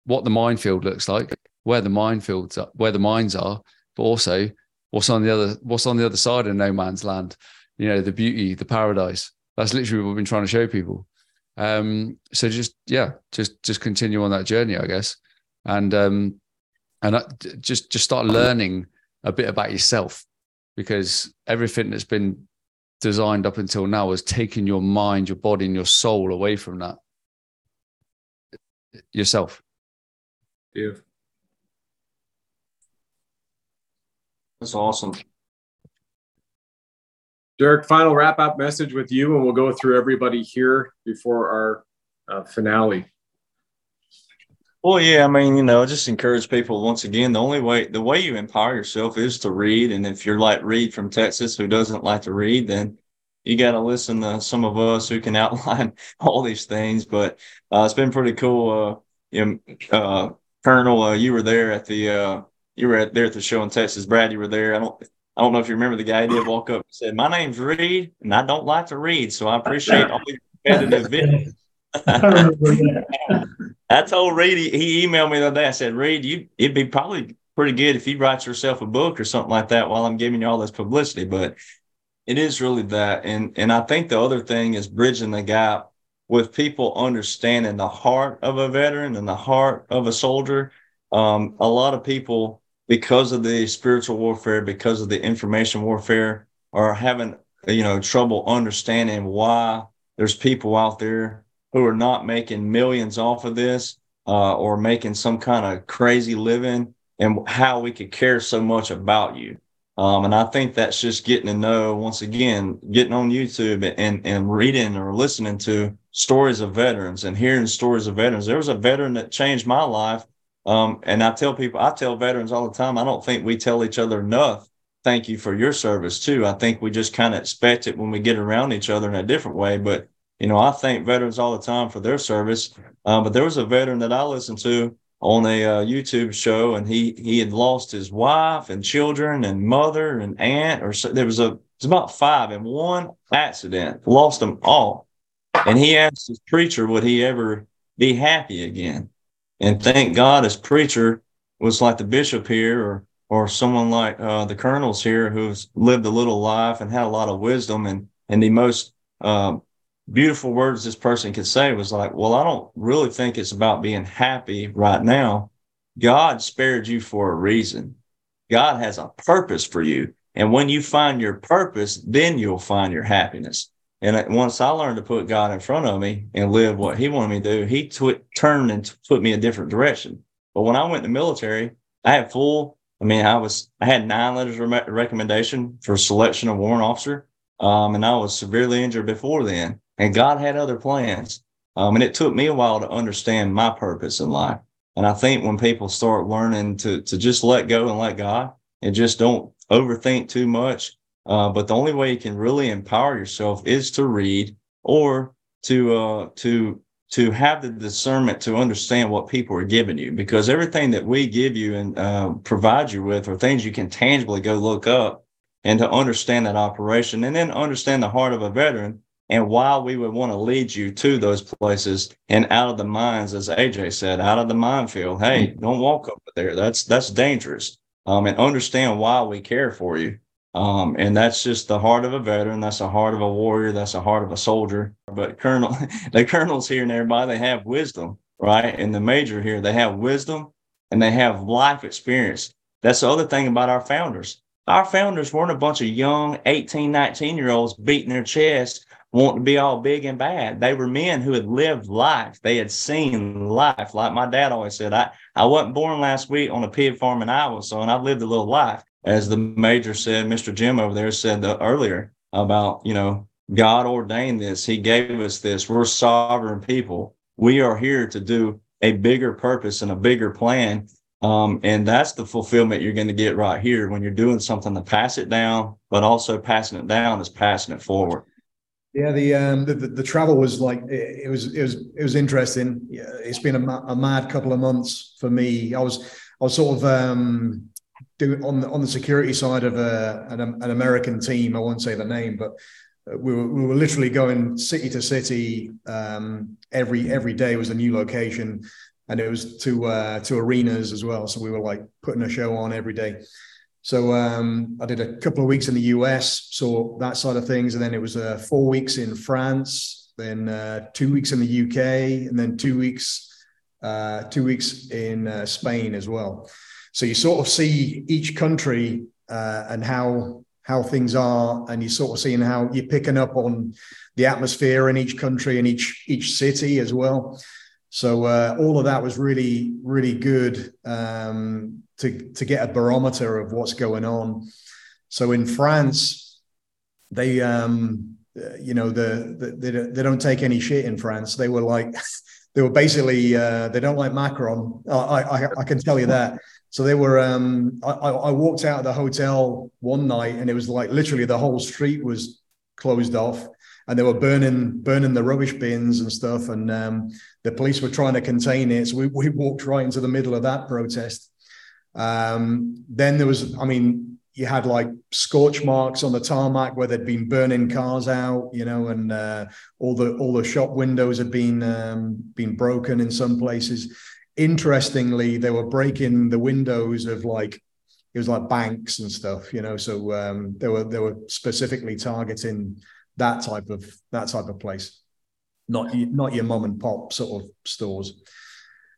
what the minefield looks like, where the minefields are, where the mines are, but also what's on the other, what's on the other side of no man's land. You know, the beauty, the paradise. That's literally what we've been trying to show people. Um, so just, yeah, just, just continue on that journey, I guess. And, um, and I, just, just start learning a bit about yourself, because everything that's been designed up until now has taken your mind, your body and your soul away from that yourself. Yeah. That's awesome. Derek, final wrap-up message with you, and we'll go through everybody here before our uh, finale. Well, yeah, I mean, you know, just encourage people once again. The only way, the way you empower yourself is to read. And if you're like Reed from Texas, who doesn't like to read, then you got to listen to some of us who can outline all these things. But uh, it's been pretty cool. Uh, uh, Colonel, uh, you were there at the uh, you were at, there at the show in Texas. Brad, you were there. I don't. I don't know if you remember the guy who did walk up and said, "My name's Reed, and I don't like to read, so I appreciate all your competitive videos." I, I told Reed, he, he emailed me the other day. I said, "Reed, you, it'd be probably pretty good if you write yourself a book or something like that while I'm giving you all this publicity." But it is really that. And, and I think the other thing is bridging the gap with people understanding the heart of a veteran and the heart of a soldier. Um, a lot of people – because of the spiritual warfare, because of the information warfare, are having, you know, trouble understanding why there's people out there who are not making millions off of this, uh, or making some kind of crazy living, and how we could care so much about you. Um, and I think that's just getting to know, once again, getting on YouTube and, and reading or listening to stories of veterans and hearing stories of veterans. There was a veteran that changed my life. Um, and I tell people, I tell veterans all the time, I don't think we tell each other enough, thank you for your service too. I think we just kind of expect it when we get around each other in a different way. But, you know, I thank veterans all the time for their service. Uh, but there was a veteran that I listened to on a uh, YouTube show, and he he had lost his wife and children and mother and aunt, or so, there was a it's about five in one accident, lost them all. And he asked his preacher, would he ever be happy again? And thank God his preacher was like the bishop here, or or someone like uh, the colonels here, who's lived a little life and had a lot of wisdom. And, and the most uh, beautiful words this person could say was like, well, I don't really think it's about being happy right now. God spared you for a reason. God has a purpose for you. And when you find your purpose, then you'll find your happiness. And once I learned to put God in front of me and live what he wanted me to do, he t- turned and t- put me a different direction. But when I went to the military, I had full I mean, I was, I had nine letters of re- recommendation for selection of warrant officer. Um, and I was severely injured before then, and God had other plans. Um, and it took me a while to understand my purpose in life. And I think when people start learning to, to just let go and let God, and just don't overthink too much. Uh, but the only way you can really empower yourself is to read, or to, uh, to, to have the discernment to understand what people are giving you, because everything that we give you and uh, provide you with are things you can tangibly go look up, and to understand that operation, and then understand the heart of a veteran and why we would want to lead you to those places and out of the mines, as A J said, out of the minefield. Hey, don't walk over there. That's that's dangerous. Um, and understand why we care for you. Um, and that's just the heart of a veteran. That's the heart of a warrior. That's the heart of a soldier. But Colonel, the colonels here and everybody, they have wisdom, right? And the major here, they have wisdom and they have life experience. That's the other thing about our founders. Our founders weren't a bunch of young eighteen, nineteen year olds beating their chest, wanting to be all big and bad. They were men who had lived life. They had seen life. Like my dad always said, I, I wasn't born last week on a pig farm in Iowa, so, and I've lived a little life. As the major said, Mister Jim over there said the, earlier about, you know, God ordained this. He gave us this. We're sovereign people. We are here to do a bigger purpose and a bigger plan. Um, and that's the fulfillment you're going to get right here when you're doing something to pass it down, but also passing it down is passing it forward. Yeah, the um, the, the, the travel was like, it, it was it was it was interesting. It's been a, a mad couple of months for me. I was I was sort of. Um, Do on the on the security side of a an, an American team. I won't say the name, but we were we were literally going city to city. Um, every every day was a new location, and it was to uh, to arenas as well. So we were like putting a show on every day. So um, I did a couple of weeks in the U S, saw that side of things, and then it was uh, four weeks in France, then uh, two weeks in the U K, and then two weeks uh, two weeks in uh, Spain as well. So you sort of see each country uh, and how how things are, and you sort of seeing how you're picking up on the atmosphere in each country and each each city as well. So uh, all of that was really really good um, to to get a barometer of what's going on. So in France, they um, you know the, the they don't, they don't take any shit in France. They were like they were basically uh, they don't like Macron. I, I I can tell you that. So they were, um, I, I walked out of the hotel one night and it was like literally the whole street was closed off and they were burning burning the rubbish bins and stuff. And um, the police were trying to contain it. So we, we walked right into the middle of that protest. Um, then there was, I mean, you had like scorch marks on the tarmac where they'd been burning cars out, you know, and uh, all the all the shop windows had been um, been broken in some places. Interestingly, they were breaking the windows of like it was like banks and stuff, you know. So um, they were they were specifically targeting that type of that type of place, not not your mom and pop sort of stores.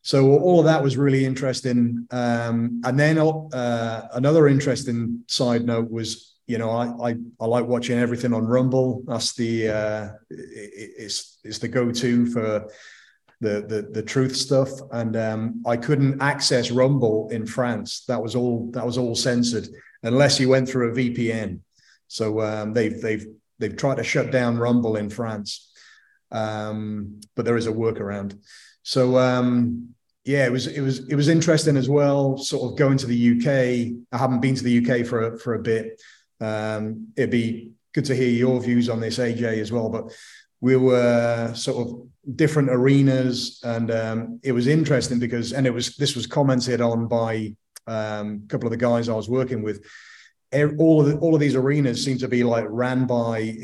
So all of that was really interesting. Um, and then uh, another interesting side note was, you know, I, I I like watching everything on Rumble. That's the uh, it, it's it's the go-to for the the the truth stuff. And um, I couldn't access Rumble in France. That was all that was all censored unless you went through a V P N. So um, they've they've they've tried to shut down Rumble in France, um, but there is a workaround. So um, yeah, it was it was it was interesting as well. Sort of going to the U K. I haven't been to the U K for a, for a bit. Um, it'd be good to hear your views on this, A J, as well. But we were sort of different arenas, and um, it was interesting because, and it was this was commented on by um, a couple of the guys I was working with. All of the, all of these arenas seem to be like ran by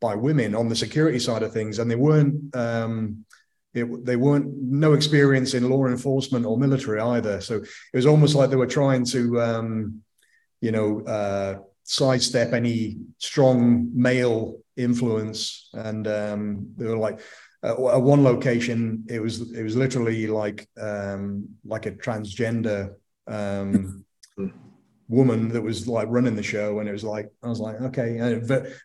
by women on the security side of things, and they weren't. Um, It, they weren't no experience in law enforcement or military either. So it was almost like they were trying to, um, you know, uh, sidestep any strong male influence. And um, they were like, uh, at one location, it was it was literally like um, like a transgender um, woman that was like running the show. And it was like, I was like, okay, and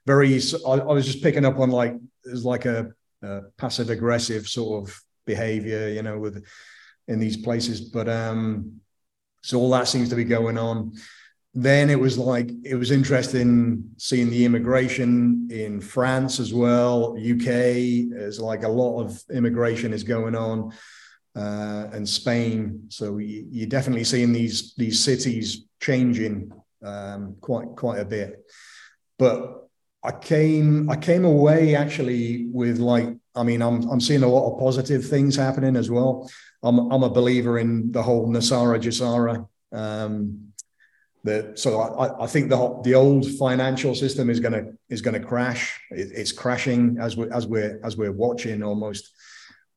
very. I, I was just picking up on like it was like a. Uh, passive aggressive sort of behavior, you know, with in these places. But um, so all that seems to be going on. Then it was like it was interesting seeing the immigration in France as well. U K is like a lot of immigration is going on, uh, and Spain. So you, you're definitely seeing these these cities changing um, quite quite a bit, but. I came I came away actually with like, I mean, I'm I'm seeing a lot of positive things happening as well. I'm I'm a believer in the whole Nasara Jasara. Um, that so I, I think the the old financial system is gonna is gonna crash. It, it's crashing as we as we're as we're watching almost.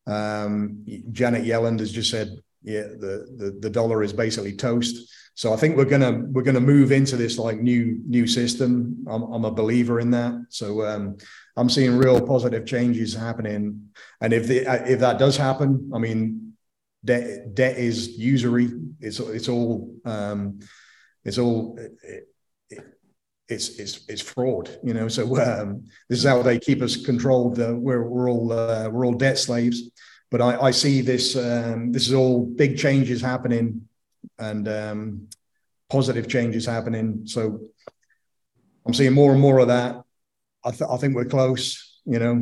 Um, Janet Yellen has just said, yeah, the, the the dollar is basically toast. So I think we're gonna we're gonna move into this like new new system. I'm, I'm a believer in that. So um, I'm seeing real positive changes happening. And if the if that does happen, I mean, debt debt is usury. It's it's all um, it's all it, it, it's it's it's fraud, you know. So um, this is how they keep us controlled. Uh, we're we're all uh, we're all debt slaves. But I, I see this. Um, this is all big changes happening. And um, positive changes happening. So I'm seeing more and more of that. I, th- I think we're close, you know.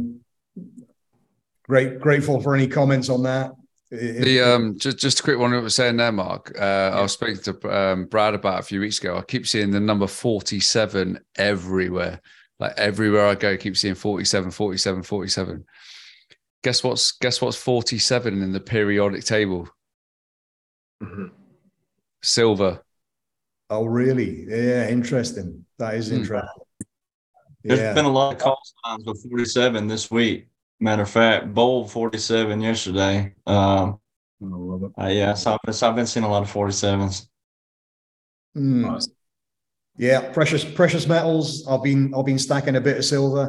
Great, grateful for any comments on that. If- the um, just just a quick one. That was saying there, Mark. Uh, yeah. I was speaking to um, Brad about a few weeks ago. I keep seeing the number forty-seven everywhere. Like everywhere I go, I keep seeing forty-seven, forty-seven, forty-seven. Guess what's guess what's forty-seven in the periodic table? Mm-hmm. Silver. Oh, really? Yeah, interesting. That is interesting. Yeah. There's been a lot of call signs with forty-seven this week. Matter of fact, bold forty-seven yesterday. Um, I love it. Uh, yeah, so I've, so I've been seeing a lot of forty-sevens. Mm. Nice. Yeah, precious precious metals. I've been I've been stacking a bit of silver.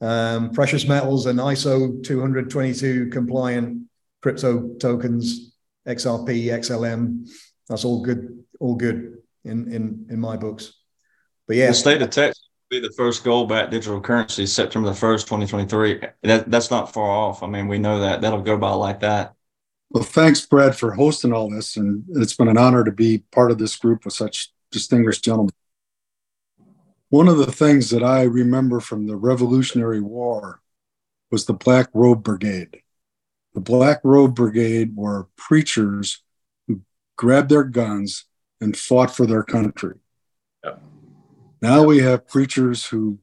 Um, precious metals and I S O two twenty-two compliant crypto tokens, X R P, X L M. That's all good, all good in, in, in my books. But yeah, the state of Texas will be the first gold-backed digital currency, September the first, twenty twenty-three. That that's not far off. I mean, we know that that'll go by like that. Well, thanks, Brad, for hosting all this, and it's been an honor to be part of this group with such distinguished gentlemen. One of the things that I remember from the Revolutionary War was the Black Robe Brigade. The Black Robe Brigade were preachers grabbed their guns, and fought for their country. Yep. Now we have preachers who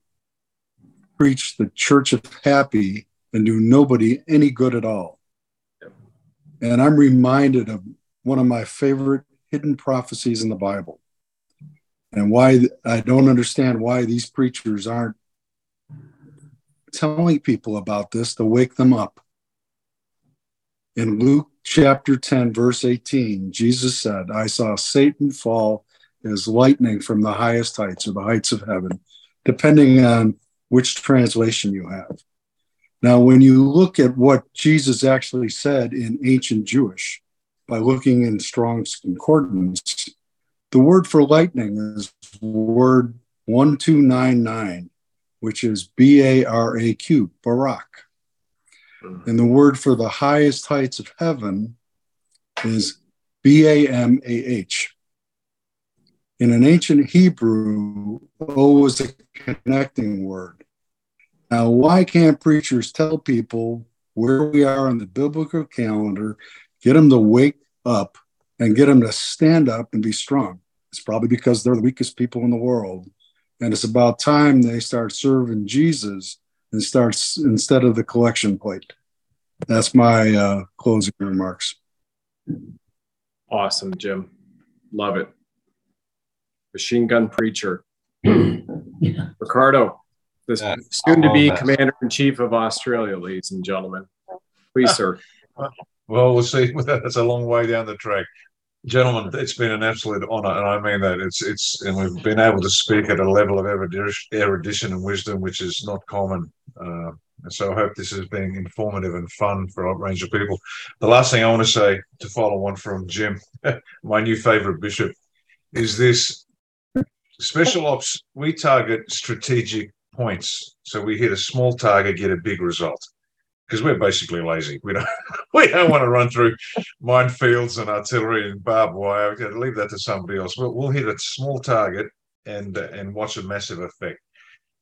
preach the church of happy and do nobody any good at all. Yep. And I'm reminded of one of my favorite hidden prophecies in the Bible and why I don't understand why these preachers aren't telling people about this to wake them up. In Luke chapter ten, verse eighteen, Jesus said, I saw Satan fall as lightning from the highest heights or the heights of heaven, depending on which translation you have. Now, when you look at what Jesus actually said in ancient Jewish, by looking in Strong's Concordance, the word for lightning is word one two nine nine, which is B A R A Q, Barak. And the word for the highest heights of heaven is B A M A H. In an ancient Hebrew, O was a connecting word. Now, why can't preachers tell people where we are on the biblical calendar, get them to wake up, and get them to stand up and be strong? It's probably because they're the weakest people in the world. And it's about time they start serving Jesus and starts instead of the collection plate. That's my uh, closing remarks. Awesome, Jim. Love it. Machine gun preacher. Ricardo, the soon-to-be Commander-in-Chief of Australia, ladies and gentlemen. Please, sir. Well, we'll see. That's a long way down the track. Gentlemen, it's been an absolute honor, and I mean that. It's it's, and we've been able to speak at a level of erudition and wisdom which is not common. Uh, and so I hope this has been informative and fun for a range of people. The last thing I want to say, to follow on from Jim, my new favorite bishop, is this: special ops, we target strategic points. So we hit a small target, get a big result. Because we're basically lazy. We don't we don't want to run through minefields and artillery and barbed wire. Okay, leave that to somebody else. We'll, we'll hit a small target and uh, and watch a massive effect.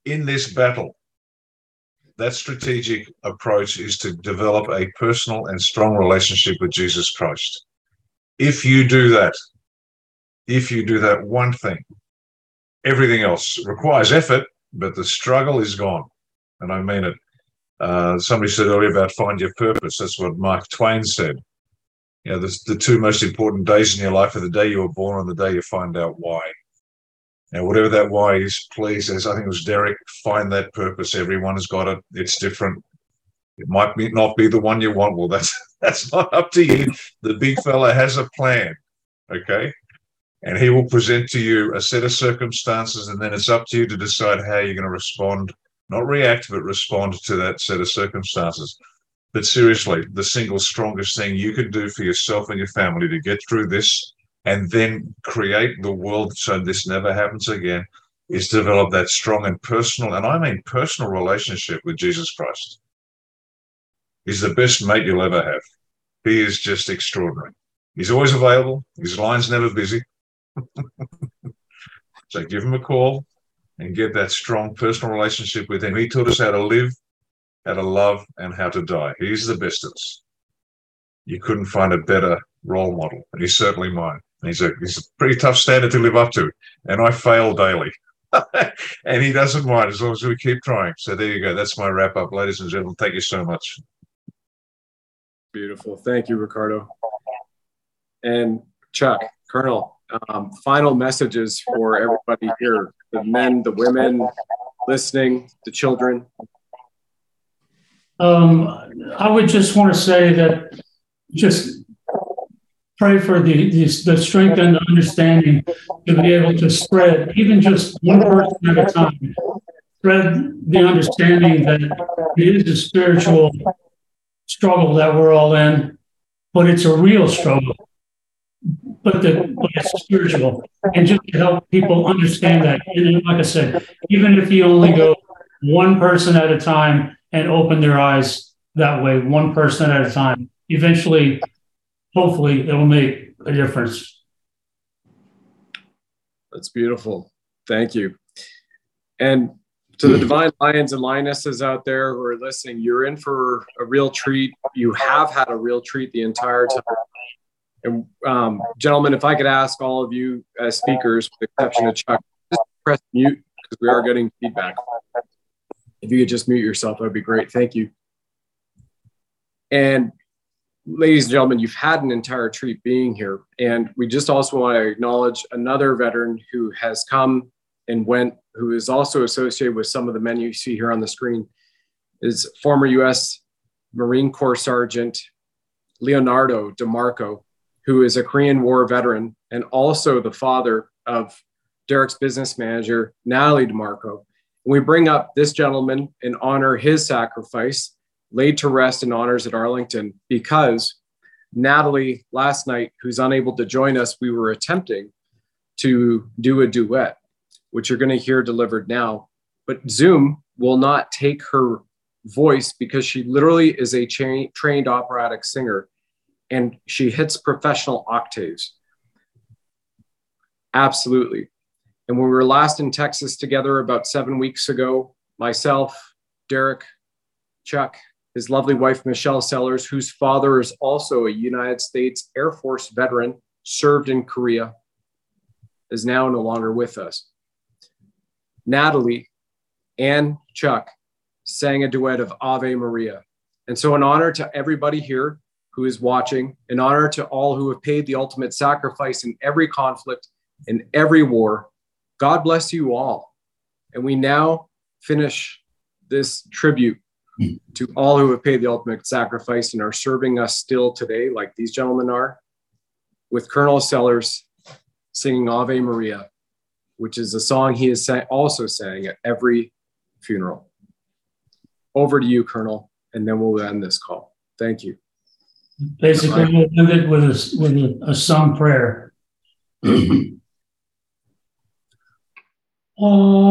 In this battle, that strategic approach is to develop a personal and strong relationship with Jesus Christ. If you do that, if you do that one thing, everything else requires effort, but the struggle is gone. And I mean it. Uh, somebody said earlier about find your purpose. That's what Mark Twain said. You know, the, the two most important days in your life are the day you were born and the day you find out why. Now, whatever that why is, please, as I think it was Derek, find that purpose. Everyone has got it. It's different. It might be, not be the one you want. Well, that's that's not up to you. The big fella has a plan, okay? And he will present to you a set of circumstances, and then it's up to you to decide how you're going to respond. Not react, but respond to that set of circumstances. But seriously, the single strongest thing you can do for yourself and your family to get through this and then create the world so this never happens again is develop that strong and personal, and I mean personal relationship with Jesus Christ. He's the best mate you'll ever have. He is just extraordinary. He's always available. His line's never busy. So give him a call. And get that strong personal relationship with him. He taught us how to live, how to love, and how to die. He's the best of us. You couldn't find a better role model, and he's certainly mine. He's a he's a pretty tough standard to live up to, and I fail daily. And he doesn't mind as long as we keep trying. So there you go. That's my wrap up, ladies and gentlemen. Thank you so much. Beautiful. Thank you, Ricardo. And Chuck, Colonel, um, final messages for everybody here. The men, the women, listening, the children? Um, I would just want to say that just pray for the, the, the strength and the understanding to be able to spread, even just one person at a time, spread the understanding that it is a spiritual struggle that we're all in, but it's a real struggle. But, the, but it's spiritual, and just to help people understand that. And like I said, even if you only go one person at a time and open their eyes that way, one person at a time, eventually, hopefully, it will make a difference. That's beautiful. Thank you. And to the divine lions and lionesses out there who are listening, you're in for a real treat. You have had a real treat the entire time. And um, gentlemen, if I could ask all of you as speakers, with the exception of Chuck, just press mute because we are getting feedback. If you could just mute yourself, that would be great. Thank you. And ladies and gentlemen, you've had an entire treat being here. And we just also want to acknowledge another veteran who has come and went, who is also associated with some of the men you see here on the screen, is former U S Marine Corps Sergeant Leonardo DeMarco, who is a Korean War veteran and also the father of Derek's business manager, Natalie DeMarco. And we bring up this gentleman and honor his sacrifice laid to rest in honors at Arlington, because Natalie last night, who's unable to join us, we were attempting to do a duet, which you're going to hear delivered now, but Zoom will not take her voice because she literally is a cha- trained operatic singer and she hits professional octaves. Absolutely. And when we were last in Texas together about seven weeks ago, myself, Derek, Chuck, his lovely wife, Michelle Sellers, whose father is also a United States Air Force veteran, served in Korea, is now no longer with us. Natalie and Chuck sang a duet of Ave Maria. And so in honor to everybody here who is watching, in honor to all who have paid the ultimate sacrifice in every conflict, in every war, God bless you all. And we now finish this tribute to all who have paid the ultimate sacrifice and are serving us still today, like these gentlemen are, with Colonel Sellers singing Ave Maria, which is a song he is sang, also sang at every funeral. Over to you, Colonel, and then we'll end this call. Thank you. Basically, we'll end it with a, with a, a song prayer. Ave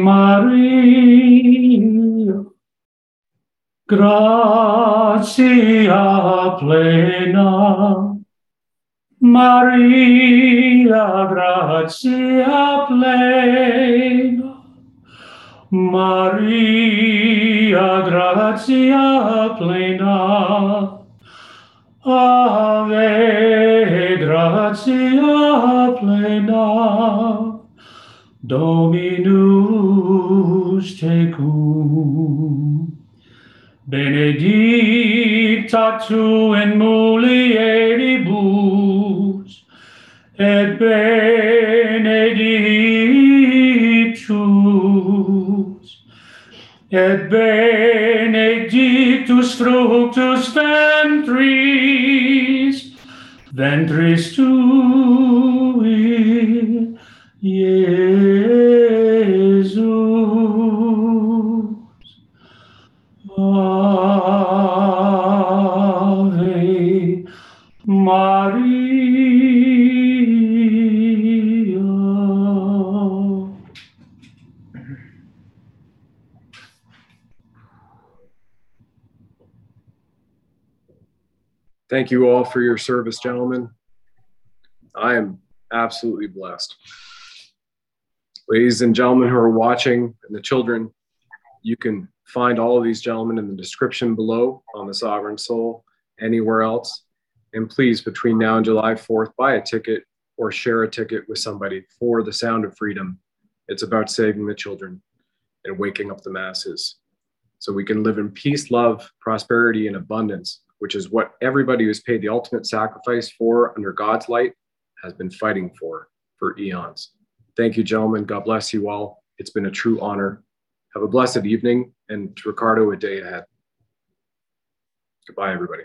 Maria, gratia plena, Maria, gratia plena, Maria, gratia plena, Ave, gratia plena, Dominus tecum, benedicta tu in mulieribus, et benedictus, et benedictus fructus ventris, ventris tui, Jesus, Ave Maria. Thank you all for your service, gentlemen. I am absolutely blessed. Ladies and gentlemen who are watching, and the children, you can find all of these gentlemen in the description below on The Sovereign Soul, anywhere else. And please, between now and July fourth, buy a ticket or share a ticket with somebody for The Sound of Freedom. It's about saving the children and waking up the masses so we can live in peace, love, prosperity, and abundance, which is what everybody who's paid the ultimate sacrifice for under God's light has been fighting for for eons. Thank you, gentlemen. God bless you all. It's been a true honor. Have a blessed evening, and to Ricardo, a day ahead. Goodbye, everybody.